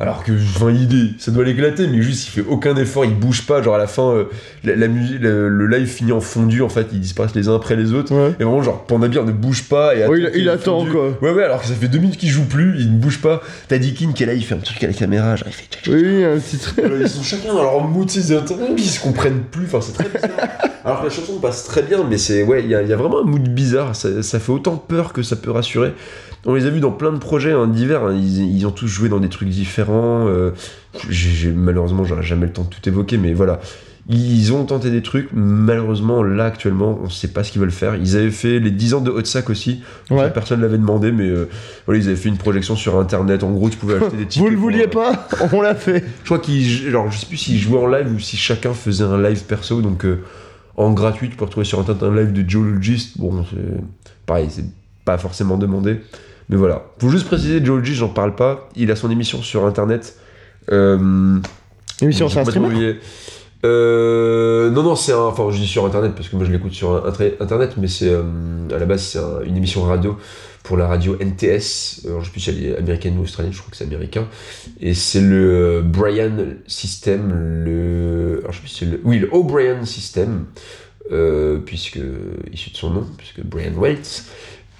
Alors que, enfin, ça doit l'éclater, mais juste, il fait aucun effort, il bouge pas, genre à la fin, le live finit en fondu, en fait, ils disparaissent les uns après les autres, ouais. Et vraiment, genre, Panda Bear ne bouge pas, et il attend, quoi. Ouais, alors que ça fait 2 minutes qu'il joue plus, il ne bouge pas. T'as Deakin qui est là, il fait un truc à la caméra, genre, il fait... Oui, un petit truc. Ils sont chacun dans leur mood, ils se comprennent plus, enfin, c'est très bizarre. Alors que la chanson passe très bien, mais c'est... Ouais, il y a vraiment un mood bizarre, ça fait autant peur que ça peut rassurer. On les a vus dans plein de projets divers, ils ont tous joué dans des trucs différents, malheureusement j'aurais jamais le temps de tout évoquer, mais voilà, ils ont tenté des trucs, malheureusement là actuellement on sait pas ce qu'ils veulent faire. Ils avaient fait les 10 ans de Hotsac aussi, ouais. Personne ne l'avait demandé, mais voilà, ils avaient fait une projection sur internet, en gros tu pouvais acheter des tickets. Vous le vouliez pas, on l'a fait. Je crois je sais plus s'ils jouaient en live ou si chacun faisait un live perso, donc en gratuit tu peux retrouver sur internet un live de Geologist, bon c'est pareil, c'est pas forcément demandé. Mais voilà, faut juste préciser, Geologist, j'en parle pas, il a son émission sur internet. Émission sur un streamer ? Non, c'est un... Enfin, je dis sur internet, parce que moi je l'écoute sur internet, mais c'est... à la base, c'est une émission radio pour la radio NTS. Alors, je sais plus si elle est américaine ou australienne, je crois que c'est américain. Et c'est le Brian System, Alors, je sais plus si c'est le O'Brien System, puisque... issu de son nom, puisque Brian Waits...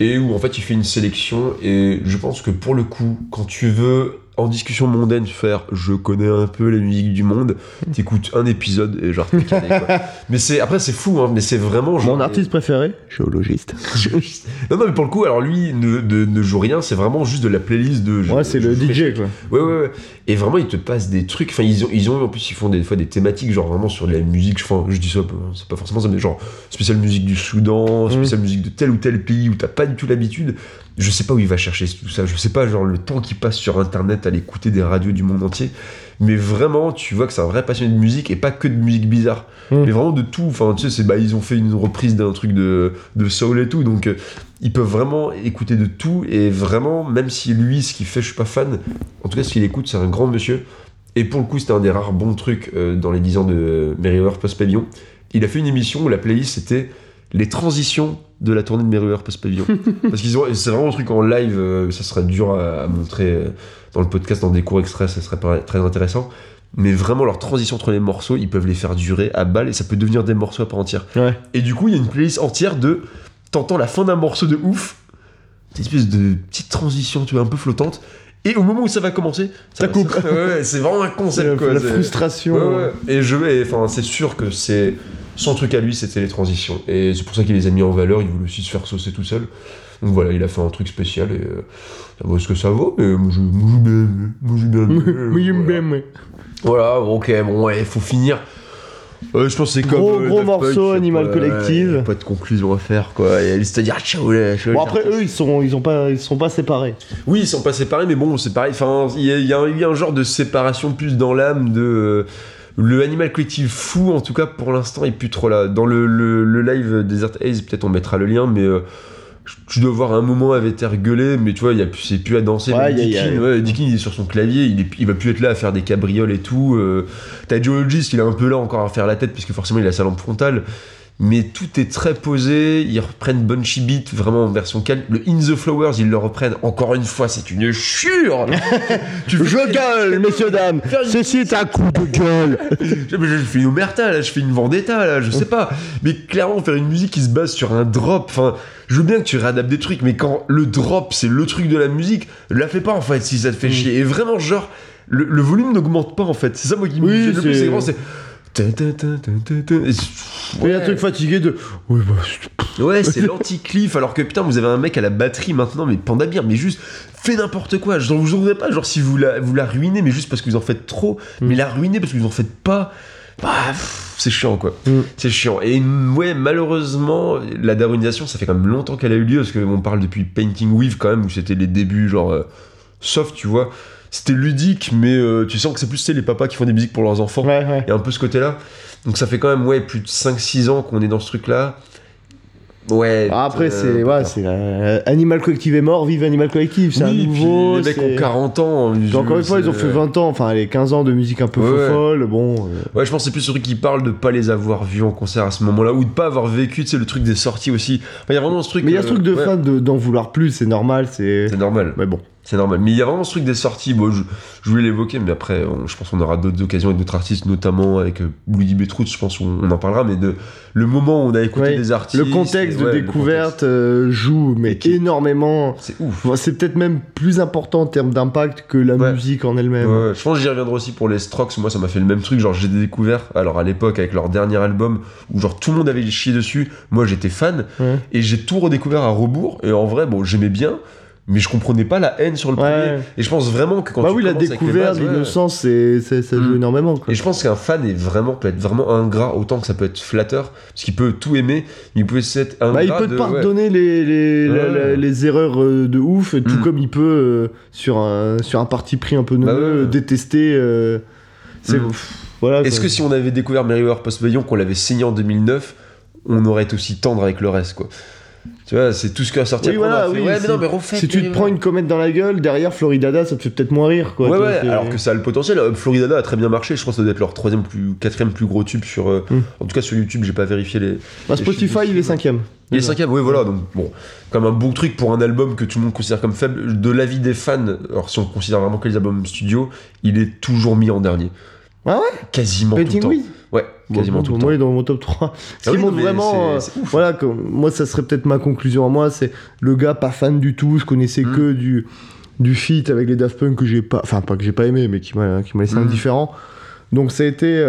Et où en fait il fait une sélection, et je pense que pour le coup, quand tu veux en discussion mondaine faire je connais un peu les musiques du monde, t'écoutes un épisode et genre t'es calé, quoi. Mais après c'est fou, hein, mais c'est vraiment genre. Mon artiste préféré, Géologiste. Non, mais pour le coup, alors lui ne joue rien, c'est vraiment juste de la playlist de. Ouais, c'est le DJ quoi. Ouais. Et vraiment ils te passent des trucs, enfin ils ont en plus ils font des fois des thématiques genre vraiment sur de la musique, enfin je dis ça, c'est pas forcément ça, mais genre spéciale musique du Soudan, spéciale musique de tel ou tel pays où t'as pas du tout l'habitude. Je sais pas où il va chercher tout ça, je sais pas genre le temps qu'il passe sur internet à l'écouter des radios du monde entier, mais vraiment tu vois que c'est un vrai passionné de musique et pas que de musique bizarre, mais vraiment de tout, enfin tu sais c'est, ils ont fait une reprise d'un truc de soul et tout, donc ils peuvent vraiment écouter de tout, et vraiment même si lui ce qu'il fait je suis pas fan, en tout cas ce qu'il écoute c'est un grand monsieur, et pour le coup c'était un des rares bons trucs dans les 10 ans de Merriweather Post Pavilion. Il a fait une émission où la playlist c'était les transitions de la tournée de Merriweather Post Pavilion. Parce qu'ils ont, c'est vraiment un truc en live, ça serait dur à montrer dans le podcast, dans des cours extraits, ça serait pas très intéressant. Mais vraiment, leurs transitions entre les morceaux, ils peuvent les faire durer à balle et ça peut devenir des morceaux à part entière. Ouais. Et du coup, il y a une playlist entière de. T'entends la fin d'un morceau de ouf, une espèce de petite transition, tu vois, un peu flottante. Et au moment où ça va commencer, ça coupe. Ouais, c'est vraiment un concept, quoi. La frustration. Ouais. Et enfin, c'est sûr que c'est. Son truc à lui, c'était les transitions. Et c'est pour ça qu'il les a mis en valeur, il voulait aussi se faire saucer tout seul. Donc voilà, il a fait un truc spécial, et ça vaut ce que ça vaut, mais moi je m'aime. Voilà, bon, faut finir. Je pense que c'est comme gros morceau Animal Collective. Pas de conclusion à faire, quoi. Et c'est-à-dire ciao. Bon après eux ils sont pas séparés. Oui, ils sont pas séparés, mais bon, c'est pareil. Enfin, il y a un genre de séparation plus dans l'âme de. Le Animal Collective fou, en tout cas, pour l'instant, est plus trop là. Dans le live Desert Haze, peut-être on mettra le lien, mais tu dois voir à un moment Avey Tare gueuler, mais tu vois, c'est plus à danser. Ouais, Deakin, il est sur son clavier, il va plus être là à faire des cabrioles et tout. T'as Geologist, il est un peu là encore à faire la tête, parce que forcément, il a sa lampe frontale. Mais tout est très posé, ils reprennent Bunchy Beat vraiment en version calme. Le In The Flowers, ils le reprennent encore une fois, c'est une chure. Je gueule, messieurs, dames, ceci est un coup de gueule. Je fais une omerta, là, je fais une vendetta, là, je sais pas. Mais clairement, faire une musique qui se base sur un drop, enfin, je veux bien que tu réadaptes des trucs, mais quand le drop, c'est le truc de la musique, la fais pas en fait si ça te fait chier. Et vraiment, genre, le volume n'augmente pas en fait. C'est ça, moi, qui me fait le plus, c'est grand, c'est... Et un truc fatigué de. Ouais, c'est l'anti-cliff, alors que putain, vous avez un mec à la batterie maintenant, mais Panda Bear, mais juste fait n'importe quoi. Je vous en voudrais pas, genre si vous la ruinez, mais juste parce que vous en faites trop, mais la ruinez parce que vous en faites pas. Bah, c'est chiant, quoi. C'est chiant. Et ouais, malheureusement, la darunisation, ça fait quand même longtemps qu'elle a eu lieu, parce qu'on parle depuis Painting With, quand même, où c'était les débuts, genre soft, tu vois. C'était ludique, mais tu sens que c'est plus les papas qui font des musiques pour leurs enfants. Ouais. Et un peu ce côté-là. Donc ça fait quand même plus de 5-6 ans qu'on est dans ce truc-là. Ouais. Après, c'est. Ouais, c'est Animal Collective est mort, vive Animal Collective, c'est oui, un nouveau. Les mecs ont 40 ans. Encore une fois, ils ont fait 20 ans, enfin, les 15 ans de musique un peu folle. Bon. Ouais, je pense que c'est plus celui qui parle de pas les avoir vus en concert à ce moment-là, ou de pas avoir vécu, tu sais, le truc des sorties aussi. Il y a vraiment ce truc. Mais il y a ce truc de fan d'en vouloir plus, c'est normal. C'est normal. Mais bon. C'est normal. Mais il y a vraiment ce truc des sorties. Bon, je voulais l'évoquer, mais après, je pense qu'on aura d'autres occasions avec d'autres artistes, notamment avec Louis Bétrout, je pense qu'on en parlera, mais de le moment où on a écouté des artistes. Le contexte de découverte joue mais énormément. C'est ouf. Enfin, c'est peut-être même plus important en termes d'impact que la musique en elle-même. Ouais, je pense que j'y reviendrai aussi pour les Strokes. Moi, ça m'a fait le même truc. Genre, j'ai découvert, alors à l'époque, avec leur dernier album, où genre tout le monde avait chié dessus. Moi, j'étais fan. Ouais. Et j'ai tout redécouvert à rebours. Et en vrai, bon, j'aimais bien. Mais je comprenais pas la haine sur le premier. Et je pense vraiment que quand tu commences avec les bases... Bah oui, la découverte, l'innocence, ça joue énormément. Quoi. Et je pense qu'un fan peut être vraiment ingrat, autant que ça peut être flatteur, parce qu'il peut tout aimer, il peut être ingrat. Bah, il peut te pardonner les erreurs de ouf, tout comme il peut, sur un parti pris un peu neuneux, détester... Voilà, est-ce que si on avait découvert Merriweather Post Pavilion, qu'on l'avait signé en 2009, on aurait été aussi tendre avec le reste, quoi. Tu vois, c'est tout ce qui a sorti. Si tu te prends une comète dans la gueule, derrière Floridada, ça te fait peut-être moins rire, quoi. Alors que ça a le potentiel. Floridada a très bien marché. Je pense que ça doit être leur quatrième plus gros tube sur. En tout cas, sur YouTube, j'ai pas vérifié les. Spotify, il est 5ème. Il est 5ème, oui, voilà. Donc, bon, comme un bon truc pour un album que tout le monde considère comme faible. De l'avis des fans, alors si on considère vraiment que les albums studio, il est toujours mis en dernier. Ah ouais? Quasiment tout le temps. Ouais, quasiment tout le temps. Moi, il est dans mon top 3. Ce qui montre vraiment. C'est ouf. Voilà, moi, ça serait peut-être ma conclusion à moi. C'est le gars pas fan du tout. Je connaissais que du feat avec les Daft Punk que j'ai pas. Enfin, pas que j'ai pas aimé, mais qui m'a laissé indifférent. Donc, ça a été.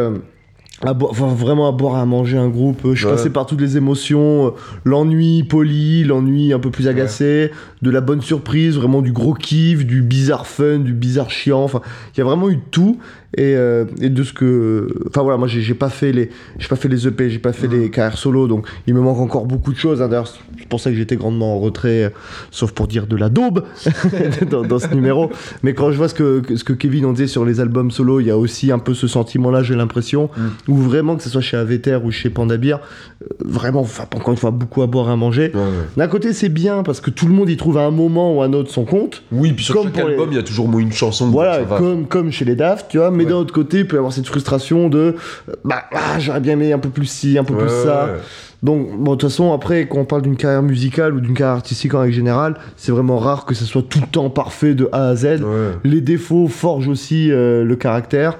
Vraiment à boire et à manger un groupe. Je suis passé par toutes les émotions, l'ennui poli, l'ennui un peu plus agacé, de la bonne surprise, vraiment du gros kiff, du bizarre fun, du bizarre chiant. Enfin, il y a vraiment eu tout. Et de ce que, enfin voilà, moi j'ai pas fait les EP, j'ai pas fait les carrières solo, donc il me manque encore beaucoup de choses. Hein. D'ailleurs, c'est pour ça que j'étais grandement en retrait, sauf pour dire de la daube dans ce numéro. Mais quand je vois ce que Kevin en disait sur les albums solo, il y a aussi un peu ce sentiment-là, j'ai l'impression. Ou vraiment, que ce soit chez Avey Tare ou chez Panda Bear, vraiment, enfin, encore une fois, beaucoup à boire et à manger. Ouais, ouais. D'un côté, c'est bien parce que tout le monde y trouve à un moment ou à un autre son compte. Oui, puis sur chaque album, il y a toujours une chanson. Voilà, comme chez les Daft, tu vois, mais d'un autre côté, il peut y avoir cette frustration de j'aurais bien aimé un peu plus ci, un peu plus ça. Ouais. Donc, bon, de toute façon, après, quand on parle d'une carrière musicale ou d'une carrière artistique en règle générale, c'est vraiment rare que ça soit tout le temps parfait de A à Z. Ouais. Les défauts forgent aussi le caractère.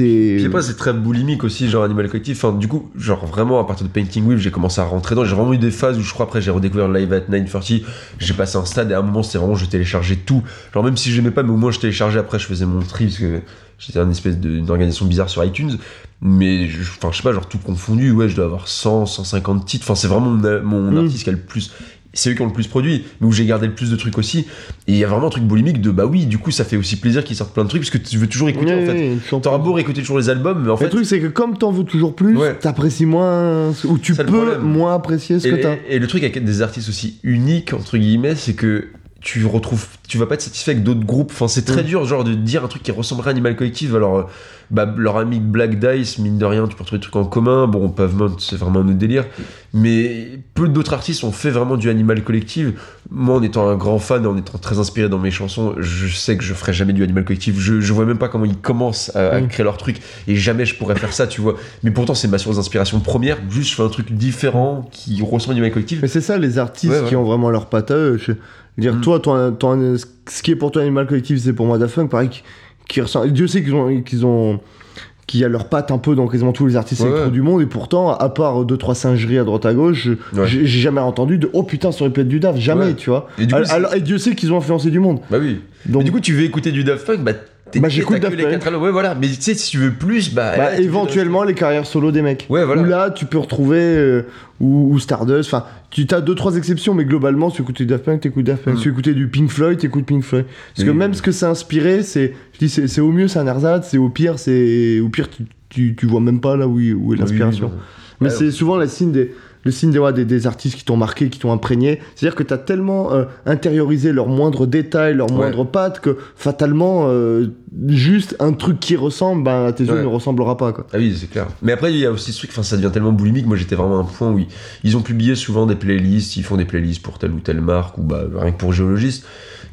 Puis après, c'est très boulimique aussi, genre Animal Collective. Enfin, du coup, genre vraiment, à partir de Painting with, j'ai commencé à rentrer dedans. J'ai vraiment eu des phases où je crois, après, j'ai redécouvert Live at 9:30. J'ai passé un stade et à un moment, c'était vraiment, je téléchargeais tout. Genre, même si j'aimais pas, mais au moins, je téléchargeais. Après, je faisais mon tri parce que j'étais une espèce d'une organisation bizarre sur iTunes. Mais, enfin, je sais pas, genre tout confondu, ouais, je dois avoir 100, 150 titres. Enfin, c'est vraiment mon artiste qui a le plus. C'est eux qui ont le plus produit, mais où j'ai gardé le plus de trucs aussi. Et il y a vraiment un truc boulimique de du coup ça fait aussi plaisir qu'ils sortent plein de trucs parce que tu veux toujours écouter en fait. T'auras beau réécouter toujours les albums, mais en fait. Le truc c'est que comme t'en veux toujours plus, t'apprécies moins ou tu peux moins apprécier ce que t'as. Et le truc avec des artistes aussi uniques entre guillemets, c'est que tu vas pas être satisfait avec d'autres groupes. Enfin, c'est très dur, genre de dire un truc qui ressemblerait à Animal Collective. Alors, leur ami Black Dice, mine de rien, tu peux retrouver des trucs en commun. Bon, Pavement, c'est vraiment un autre délire. Mais peu d'autres artistes ont fait vraiment du Animal Collective. Moi, en étant un grand fan, en étant très inspiré dans mes chansons, je sais que je ferai jamais du Animal Collective. Je vois même pas comment ils commencent à créer leur truc. Et jamais je pourrais faire ça, tu vois. Mais pourtant, c'est ma source d'inspiration première. Juste, je fais un truc différent qui ressemble à Animal Collective. Mais c'est ça, les artistes qui ont vraiment leur patte à eux. Dire toi, ce qui est pour toi Animal Collective, c'est pour moi Daft Punk, pareil, qui ressent. Dieu sait qu'il y a leur patte un peu dans quasiment tous les artistes électro du monde, et pourtant, à part 2-3 singeries à droite à gauche, j'ai jamais entendu de oh putain, ça aurait pu être du Daft, jamais, tu vois. Et, et Dieu sait qu'ils ont influencé du monde. Bah oui. Donc, mais du coup, tu veux écouter du Daft Punk, j'écoute Daft Punk. Ouais, voilà. Mais tu sais, si tu veux plus, là, éventuellement les carrières solo des mecs. Ouais, voilà. Où là, tu peux retrouver ou Stardust. Enfin, tu as 2-3 exceptions, mais globalement, si tu écoutes Daft Punk, t'écoutes Daft Punk. Si tu écoutes du Pink Floyd, t'écoutes Pink Floyd. Parce que même ce que ça a inspiré, c'est au mieux, c'est un ersatz. C'est au pire, tu vois même pas là où est l'inspiration. Mais c'est souvent la signe le signe des artistes qui t'ont marqué, qui t'ont imprégné. C'est-à-dire que t'as tellement intériorisé leurs moindres détails, leurs moindres pattes, que fatalement, juste un truc qui ressemble, ben, à tes yeux ne ressemblera pas, quoi. Ah oui, c'est clair. Mais après, il y a aussi ce truc, ça devient tellement boulimique. Moi, j'étais vraiment à un point où ils ont publié souvent des playlists, ils font des playlists pour telle ou telle marque, ou bah, rien que pour Geologist.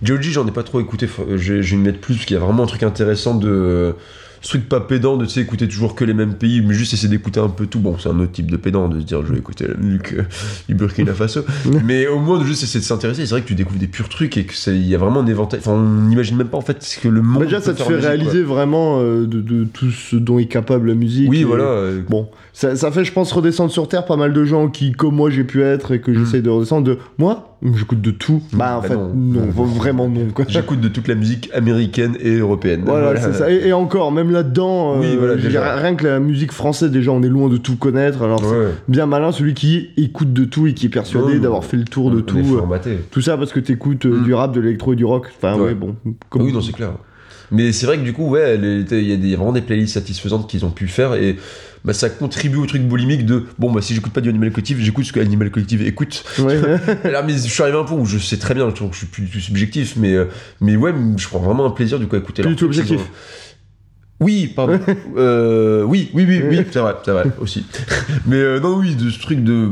Geologist, j'en ai pas trop écouté, je vais me mettre plus, parce qu'il y a vraiment un truc intéressant de... ce truc pas pédant de écouter toujours que les mêmes pays, mais juste essayer d'écouter un peu tout. Bon, c'est un autre type de pédant de se dire je vais écouter la musique du Burkina Faso, mais au moins de juste essayer de s'intéresser. C'est vrai que tu découvres des purs trucs et qu'il y a vraiment un éventail, enfin on n'imagine même pas en fait ce que le monde peut faire. Déjà ça te fait réaliser vraiment de tout ce dont est capable la musique. Oui, voilà. Bon, ça fait je pense redescendre sur terre pas mal de gens qui comme moi j'ai pu être et que j'essaie de redescendre de moi. J'écoute de tout. Bah en fait non, vraiment non, quoi. J'écoute de toute la musique américaine et européenne. Voilà. C'est ça. Et encore, même là-dedans, oui, voilà, rien que la musique française, déjà on est loin de tout connaître. Alors c'est bien malin celui qui écoute de tout et qui est persuadé d'avoir fait le tour de tout. Tout ça parce que t'écoutes du rap, de l'électro et du rock. Enfin bon. Oui, non, c'est clair. Mais c'est vrai que du coup, il y a vraiment des playlists satisfaisantes qu'ils ont pu faire et bah, ça contribue au truc boulimique de bon, bah si j'écoute pas du Animal Collective, j'écoute ce que Animal Collective écoute. Ouais. Alors, mais je suis arrivé à un point où je sais très bien, je suis plus subjectif, mais ouais, je prends vraiment un plaisir du coup à écouter leur truc. Objectif. Oui, pardon. Oui, c'est vrai aussi. Mais non, oui, de ce truc de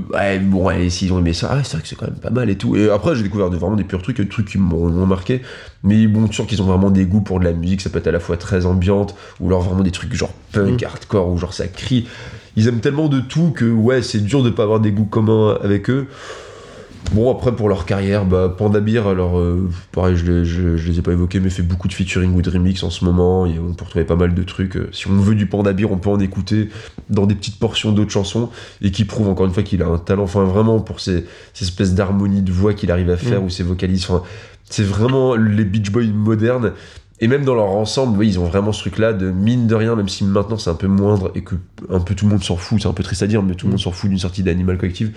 s'ils ont aimé ça, c'est vrai que c'est quand même pas mal et tout. Et après, j'ai découvert vraiment des purs trucs, des trucs qui m'ont marqué. Mais bon, sûr qu'ils ont vraiment des goûts pour de la musique, ça peut être à la fois très ambiante ou alors vraiment des trucs genre punk, hardcore ou genre ça crie. Ils aiment tellement de tout que c'est dur de pas avoir des goûts communs avec eux. Bon, après, pour leur carrière, Panda Bear, alors, pareil, je les ai pas évoqués, mais fait beaucoup de featuring ou de remix en ce moment, et on peut retrouver pas mal de trucs. Si on veut du Panda Bear, on peut en écouter dans des petites portions d'autres chansons, et qui prouve encore une fois qu'il a un talent, enfin, vraiment, pour ces espèces d'harmonies de voix qu'il arrive à faire, ou ses vocalises, enfin, c'est vraiment les Beach Boys modernes, et même dans leur ensemble, ils ont vraiment ce truc-là de mine de rien, même si maintenant c'est un peu moindre, et que un peu tout le monde s'en fout, c'est un peu triste à dire, mais tout le monde s'en fout d'une sortie d'Animal Collective.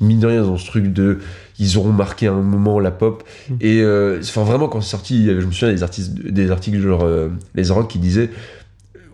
Mine de rien, dans ce truc de ils auront marqué à un moment la pop et vraiment quand c'est sorti, je me souviens des articles genre les rock qui disaient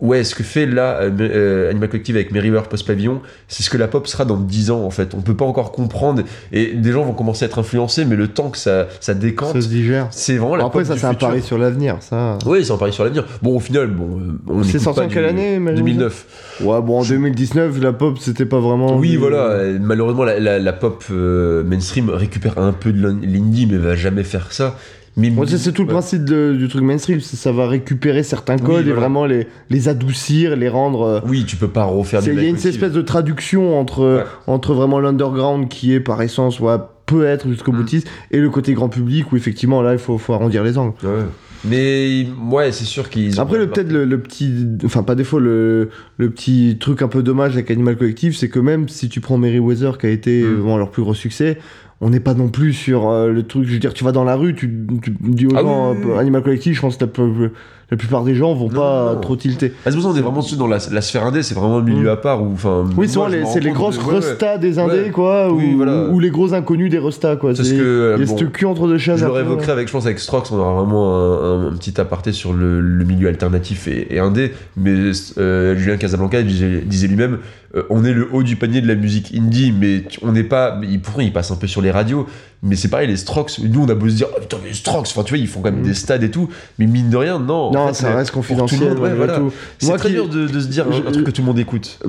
ce que fait là Animal Collective avec Merriweather Post Pavilion, c'est ce que la pop sera dans 10 ans en fait. On peut pas encore comprendre et des gens vont commencer à être influencés, mais le temps que ça décante, ça se digère. C'est vraiment la pop du futur. Après ça, c'est un pari sur l'avenir, ça. Oui, c'est un pari sur l'avenir. Bon, au final, on n'écoute pas. C'est sorti en quelle année, 2009. Ouais, bon, en 2019, la pop c'était pas vraiment. Oui, voilà. Malheureusement, la pop mainstream récupère un peu de l'indie, mais va jamais faire ça. C'est tout le principe du truc mainstream, ça va récupérer certains codes et vraiment les adoucir, les rendre... Oui, tu peux pas refaire des... Il y a une espèce de traduction entre vraiment l'underground qui est par essence, peut être jusqu'au boutiste, et le côté grand public où effectivement là il faut arrondir les angles. Ouais. Mais c'est sûr qu'ils ont... Après le petit, enfin pas défaut, le petit truc un peu dommage avec Animal Collective, c'est que même si tu prends Merriweather qui a été leur plus gros succès, on n'est pas non plus sur le truc, je veux dire, tu vas dans la rue, tu dis aux gens, Animal Collective, je pense que la plupart des gens vont pas trop tilter. C'est pour ça qu'on est vraiment dans la sphère indé, c'est vraiment un milieu à part où... Oui, souvent, c'est les grosses restas des indés, quoi, ou les gros inconnus des restas, quoi. C'est ce cul entre deux chaises. Je leur évoquerai avec, je pense, avec Strokes, on aura vraiment un petit aparté sur le milieu alternatif et indé, mais Julien Casablanca disait lui-même, on est le haut du panier de la musique indie, mais on n'est pas... Pourtant, il passe un peu sur les radios, mais c'est pareil, les Strokes, nous on a beau se dire, putain, les Strokes, enfin tu vois, ils font quand même des stades et tout, mais mine de rien, non, ça reste confidentiel. C'est moi très dur de se dire un truc que tout le monde écoute.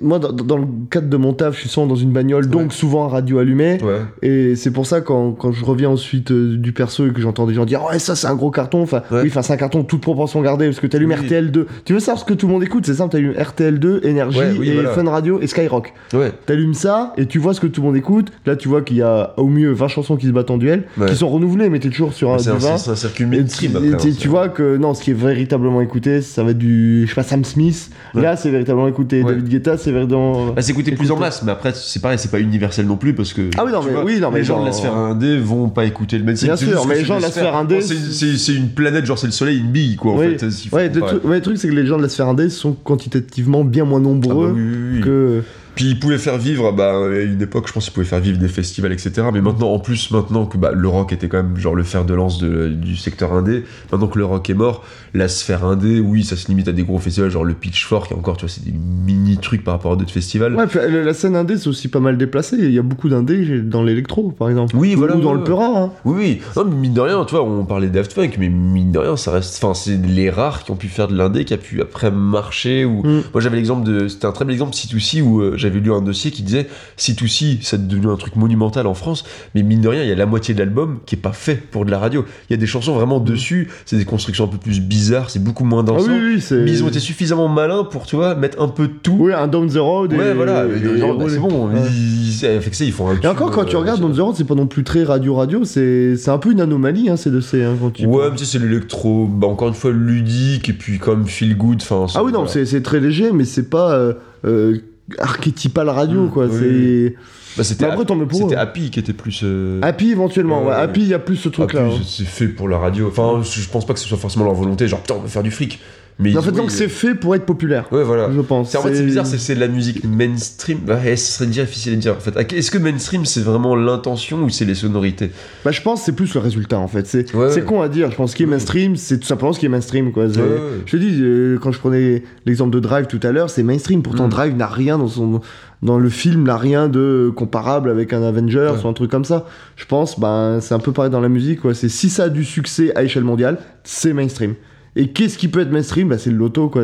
Moi, dans le cadre de mon taf, je suis souvent dans une bagnole, donc souvent radio allumée, et c'est pour ça, quand je reviens ensuite du perso et que j'entends des gens dire, ouais, ça c'est un gros carton, c'est un carton toute proportion gardée, parce que t'allumes RTL2. Tu veux savoir ce que tout le monde écoute, c'est simple, t'allumes RTL2, Énergie, Fun Radio et Skyrock. T'allumes ça et tu vois ce que tout le monde écoute. Là, tu vois qu'il y a au mieux 20 chansons qui se battent en duel, qui sont renouvelées, mais t'es toujours sur un débat. C'est un circuit mainstream. Tu vois que non, ce qui est véritablement écouté, ça va être du, je sais pas, Sam Smith. Là, c'est véritablement écouté. David Guetta, c'est véritablement. C'est écouté plus en masse, mais après, c'est pareil, c'est pas universel non plus parce que. Ah oui, non, mais les gens de la sphère indé vont pas écouter le mainstream. Bien sûr, mais les gens de la sphère indé, c'est une planète, genre c'est le soleil, une bille, quoi. Le truc, c'est que les gens de la sphère indé sont quantitativement bien moins nombreux. Que... Puis ils pouvaient faire vivre, à une époque, je pense qu'ils pouvaient faire vivre des festivals, etc. Mais maintenant, en plus, maintenant que le rock était quand même genre le fer de lance du secteur indé, maintenant que le rock est mort, la sphère indé, oui, ça se limite à des gros festivals, genre le Pitchfork, et encore, tu vois, c'est des mini-trucs par rapport à d'autres festivals. Ouais, puis la scène indé, c'est aussi pas mal déplacé. Il y a beaucoup d'indé dans l'électro, par exemple. Oui, voilà. Ou dans le Pera. Hein. Oui. Non, mais mine de rien, tu vois, on parlait de Daft Punk, mais mine de rien, ça reste. Enfin, c'est les rares qui ont pu faire de l'indé, qui a pu après marcher. Ou... Moi, j'avais l'exemple de. C'était un très bel exemple, C2C, où j'avais lu un dossier qui disait C2C, ça a devenu un truc monumental en France, mais mine de rien, il y a la moitié de l'album qui est pas fait pour de la radio. Il y a des chansons vraiment dessus, c'est des constructions un peu plus bizarres, c'est beaucoup moins dansant. Ah oui, c'est... Mais ils ont été suffisamment malins pour, tu vois, mettre un peu de tout. Oui, un Down the Road. Ouais, voilà. C'est bon. Ils font un. Et encore, quand tu regardes Down the Road, c'est pas non plus très radio. C'est un peu une anomalie, hein, ces deux-ci. Hein, ouais, mais c'est l'électro, encore une fois ludique et puis comme feel good. Ah oui, non, c'est très léger, mais c'est pas. Archétypal radio, quoi. Oui. C'était après, c'était Happy qui était plus. Happy éventuellement, ouais. Happy, il y a plus ce truc-là. Happy, c'est fait pour la radio. Enfin, je pense pas que ce soit forcément leur volonté, genre putain, on va faire du fric. Mais en fait, donc c'est fait pour être populaire. Ouais, voilà. Je pense. En fait, c'est bizarre, c'est de la musique mainstream. Ce serait difficile à dire. En fait, est-ce que mainstream, c'est vraiment l'intention ou c'est les sonorités ? Je pense que c'est plus le résultat. En fait, c'est con à dire. Je pense qu'il est mainstream, c'est tout simplement ce qui est mainstream, quoi. Je te dis, quand je prenais l'exemple de Drive tout à l'heure, c'est mainstream. Pourtant, Drive n'a rien dans le film, n'a rien de comparable avec un Avengers ou un truc comme ça. Je pense, c'est un peu pareil dans la musique, quoi. C'est si ça a du succès à échelle mondiale, c'est mainstream. Et qu'est-ce qui peut être mainstream ? C'est le loto, quoi.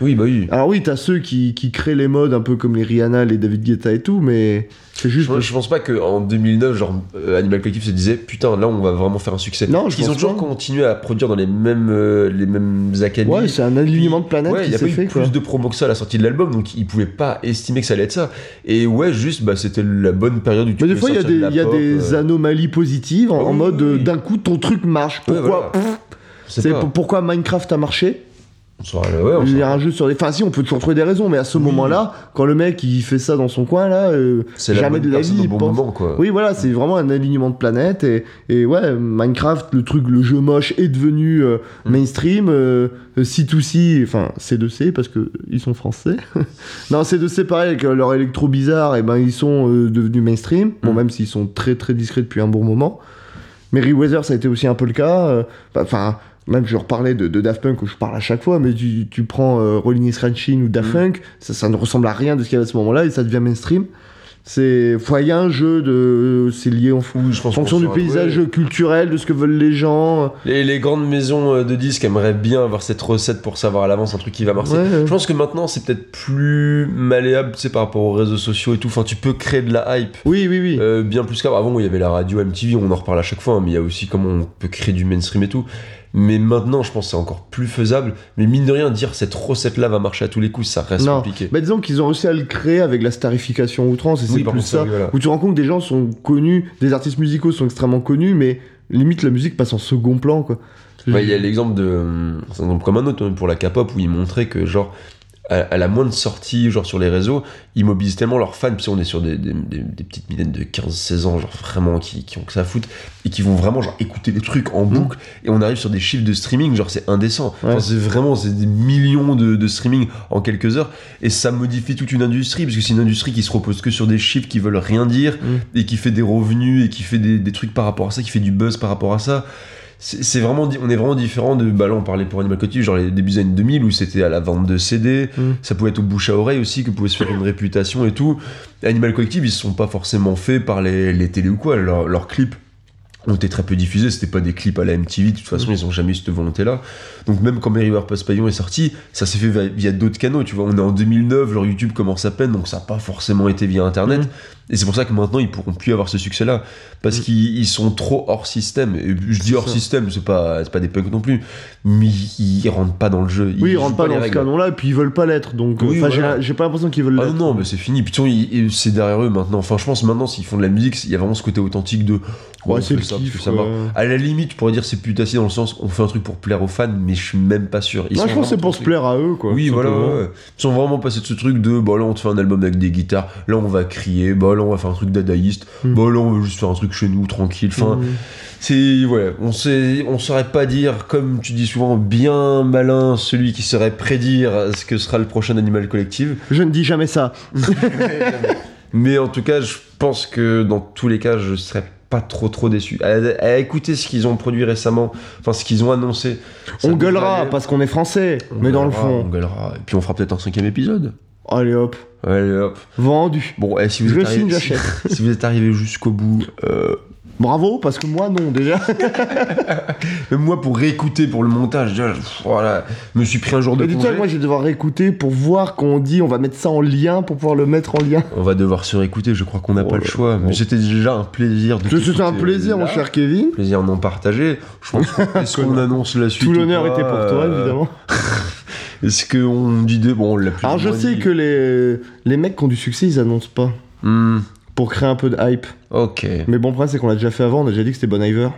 Oui, oui. Alors oui, t'as ceux qui créent les modes, un peu comme les Rihanna, les David Guetta et tout, mais c'est juste... Je pense pas qu'en 2009, Animal Collective se disait « Putain, là, on va vraiment faire un succès ». Non, ils ont toujours continué à produire dans les mêmes académies. Ouais, c'est un alignement de planète qui s'est fait, quoi. Il y a pas eu plus de promos que ça à la sortie de l'album, donc ils pouvaient pas estimer que ça allait être ça. Et ouais, juste, c'était la bonne période du... Mais des fois, il y a des anomalies positives, en mode « D'un coup, ton truc marche, pourquoi ?» C'est pourquoi Minecraft a marché. Il y a un jeu sur les... Enfin si, on peut toujours trouver des raisons, mais à ce moment-là, quand le mec il fait ça dans son coin là, c'est jamais de la vie, il pense... bon moment, quoi. Oui, voilà, c'est vraiment un alignement de planète et ouais, Minecraft, le jeu moche est devenu mainstream, C2C, enfin C2C parce que ils sont français. Non, C2C pareil avec leur électro bizarre, et ils sont devenus mainstream, bon même s'ils sont très très discrets depuis un bon moment. Merriweather, ça a été aussi un peu le cas, enfin... Même je reparlais de Daft Punk, où je parle à chaque fois, mais tu prends Rolling is Crashing ou Daft Punk, ça ne ressemble à rien de ce qu'il y avait à ce moment-là, et ça devient mainstream. Il y a un jeu de... C'est lié en fonction du paysage culturel, de ce que veulent les gens. Les grandes maisons de disques aimeraient bien avoir cette recette pour savoir à l'avance un truc qui va marcher. Ouais. Je pense que maintenant, c'est peut-être plus malléable, par rapport aux réseaux sociaux et tout. Enfin, tu peux créer de la hype. Oui. Bien plus qu'avant. Avant, il y avait la radio MTV, on en reparle à chaque fois, mais il y a aussi comment on peut créer du mainstream et tout. Mais maintenant, je pense que c'est encore plus faisable. Mais mine de rien, dire cette recette-là va marcher à tous les coups, ça reste compliqué. Mais disons qu'ils ont réussi à le créer avec la starification outrance, et c'est plus ça. Voilà. Où tu te rends compte que des gens sont connus, des artistes musicaux sont extrêmement connus, mais limite la musique passe en second plan, quoi. Y a l'exemple de. C'est un exemple comme un autre pour la K-pop, où ils montraient que, genre, à la moindre sortie, genre sur les réseaux, ils mobilisent tellement leurs fans, puisqu'on est sur des petites minettes de 15-16 ans, genre vraiment qui ont que ça à foutre, et qui vont vraiment genre écouter les trucs en boucle, et on arrive sur des chiffres de streaming, genre c'est indécent. Ouais. Enfin, c'est des millions de streaming en quelques heures, et ça modifie toute une industrie, parce que c'est une industrie qui se repose que sur des chiffres qui veulent rien dire, et qui fait des revenus, et qui fait des trucs par rapport à ça, qui fait du buzz par rapport à ça. C'est vraiment, on est vraiment différent de, là on parlait pour Animal Collective, genre les débuts des années 2000 où c'était à la vente de CD, ça pouvait être au bouche à oreille aussi, que pouvait se faire une réputation et tout. Animal Collective, ils se sont pas forcément faits par les télés ou quoi, leurs clips ont été très peu diffusés, c'était pas des clips à la MTV, de toute façon ils ont jamais eu cette volonté là. Donc même quand Merriweather Post Pavilion est sorti, ça s'est fait via d'autres canaux, tu vois, on est en 2009, leur YouTube commence à peine, donc ça a pas forcément été via internet. Et c'est pour ça que maintenant ils pourront plus avoir ce succès là, parce qu'ils sont trop hors système, et je dis hors système, c'est pas des punks non plus, mais ils rentrent pas dans le jeu, ils rentrent pas dans ce canon là, et puis ils veulent pas l'être, donc j'ai pas l'impression qu'ils veulent l'être. Non mais c'est fini, puis c'est derrière eux maintenant, enfin je pense maintenant s'ils font de la musique, il y a vraiment ce côté authentique de c'est le kiff, ça marche. À la limite je pourrais dire c'est putassi dans le sens on fait un truc pour plaire aux fans, mais je suis même pas sûr. Je pense que c'est pour se plaire à eux, quoi. Oui voilà, ils sont vraiment passés de ce truc de là on te fait un album avec des guitares, là on va crier, là on va faire un truc dadaïste, là on veut juste faire un truc chez nous tranquille, C'est, ouais, on saurait pas dire, comme tu dis souvent, bien malin celui qui saurait prédire ce que sera le prochain Animal Collective. Je ne dis jamais ça. Mais en tout cas, je pense que dans tous les cas, je serais pas trop déçu. À écouter ce qu'ils ont produit récemment, enfin ce qu'ils ont annoncé. On gueulera parce qu'on est français, on mais gueulera, dans le fond. On gueulera, et puis on fera peut-être un 5e épisode. Allez hop. Vendu. Bon, si vous, si vous êtes arrivé jusqu'au bout... Bravo, parce que moi non déjà. Même moi pour réécouter pour le montage, voilà, me suis pris un jour de congé. Moi je vais devoir réécouter pour voir qu'on dit on va mettre ça en lien pour pouvoir le mettre en lien. On va devoir se réécouter, je crois qu'on n'a pas le choix. Mais c'était déjà un plaisir. C'était un plaisir mon cher Kevin. Plaisir non partagé. Je pense que est-ce qu'on annonce la suite. Tout l'honneur était pour toi évidemment. Est-ce qu'on dit des bon on l'a plus. Alors je sais que les mecs qui ont du succès ils annoncent pas. Pour créer un peu de hype. Ok. Mais bon, le problème, c'est qu'on l'a déjà fait avant, on a déjà dit que c'était Bon Iver.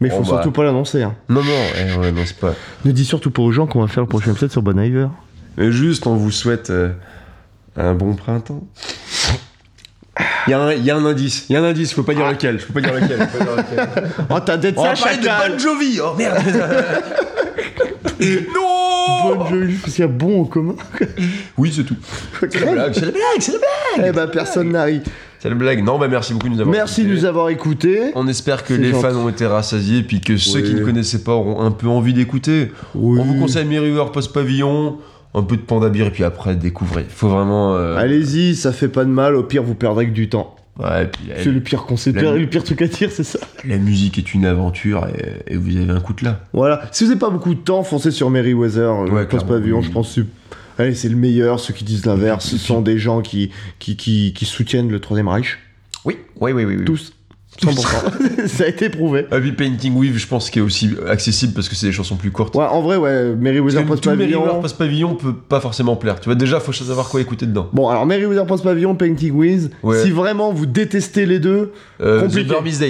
Mais il faut surtout pas l'annoncer. Hein. Non, on l'annonce pas. Ne dis surtout pas aux gens qu'on va faire le prochain épisode sur Bon Iver. Et juste, on vous souhaite un bon printemps. Il y a un indice, je peux pas dire lequel. Oh, t'as d'être ça, chacal. On va parler de Bon Jovi. Oh merde. Non Bon Jovi, parce qu'il y a bon en commun. Oui, c'est tout. C'est la blague. Eh ben, personne n'a ri. C'est la blague. Non, bah merci beaucoup de nous avoir écoutés. Merci de nous avoir écoutés. On espère que les fans ont été rassasiés et puis que ceux qui ne connaissaient pas auront un peu envie d'écouter. Oui. On vous conseille Merriweather Post Pavilion, un peu de Panda Bear et puis après découvrez. Faut vraiment. Allez-y, ça fait pas de mal. Au pire, vous perdrez que du temps. Ouais, et puis, c'est le pire concept, le pire truc à dire, c'est ça. La musique est une aventure et vous avez un coup de là. Voilà. Si vous n'avez pas beaucoup de temps, foncez sur Merriweather Post Pavilion. Je pense. Allez, c'est le meilleur, ceux qui disent l'inverse, ce sont des gens qui soutiennent le Troisième Reich. Oui. Tous. 100%. Ça a été prouvé. Avey Painting with, je pense, qui est aussi accessible parce que c'est des chansons plus courtes. Ouais, en vrai, ouais. Merriweather Post Pavilion. Merriweather Post Pavilion peut pas forcément plaire. Tu vois, déjà, faut savoir quoi écouter dedans. Bon, alors Merriweather Post Pavilion, Painting with. Ouais. Si vraiment vous détestez les deux, compliqué. The Burmese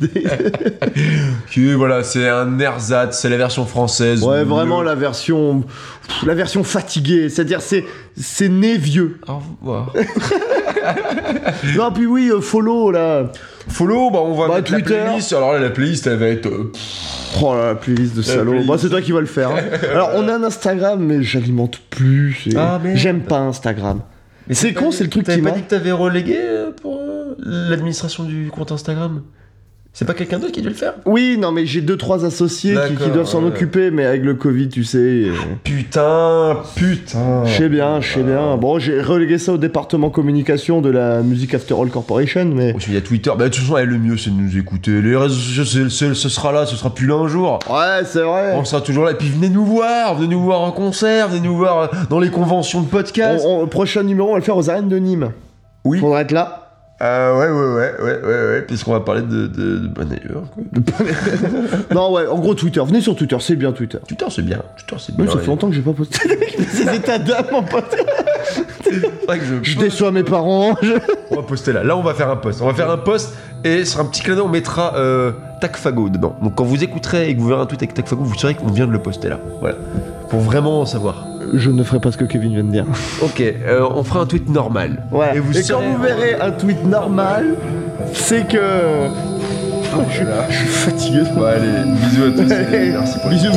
Days. Qui, voilà, c'est un ersatz, c'est la version française. Ouais, vraiment la version fatiguée, c'est-à-dire c'est né vieux. Au revoir. Non, puis oui, follow là. Follow, bah on va mettre Twitter. La playlist. Alors là, la playlist, elle va être. Oh là, la playlist de salaud. Playlist. Bah c'est toi qui vas le faire. Hein. Alors on a un Instagram, mais j'alimente plus. J'aime pas Instagram. Mais c'est con, c'est le truc qui m'a. T'avais pas dit que t'avais relégué pour l'administration du compte Instagram ? C'est pas quelqu'un d'autre qui doit le faire ? Oui, non, mais j'ai 2-3 associés qui doivent s'en occuper, mais avec le Covid, tu sais. Putain. Je sais bien. Bon, j'ai relégué ça au département communication de la Music After All Corporation, mais. Il y a Twitter. Bah, de toute façon, le mieux, c'est de nous écouter. Les réseaux sociaux, ce sera là, ce sera plus là un jour. Ouais, c'est vrai. On sera toujours là. Et puis, venez nous voir en concert, venez nous voir dans les conventions de podcast. Prochain numéro, on va le faire aux arènes de Nîmes. Oui. Faudra être là. Ouais, puisqu'on va parler de Bon Iver. Non, ouais, en gros, Twitter. Venez sur Twitter, c'est bien Twitter. Twitter, c'est bien. Même ça fait longtemps que j'ai pas posté. Ces états d'âme, mon pote. Je déçois mes parents. On va poster là. Là, on va faire un post. Et sur un petit clin d'œil, on mettra Tagfago dedans. Donc, quand vous écouterez et que vous verrez un tweet avec Tagfago, vous saurez qu'on vient de le poster là. Voilà. Pour vraiment savoir. Je ne ferai pas ce que Kevin vient de dire. Ok, on fera un tweet normal. Ouais. Et quand vous verrez un tweet normal, c'est que... Oh, je suis fatigué. Bon, allez, bisous à tous. Allez, merci pour bisous.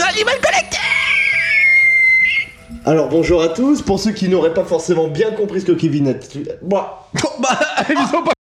Animal Collective. Alors bonjour à tous, pour ceux qui n'auraient pas forcément bien compris ce que Kevin a... Bah, ils ont pas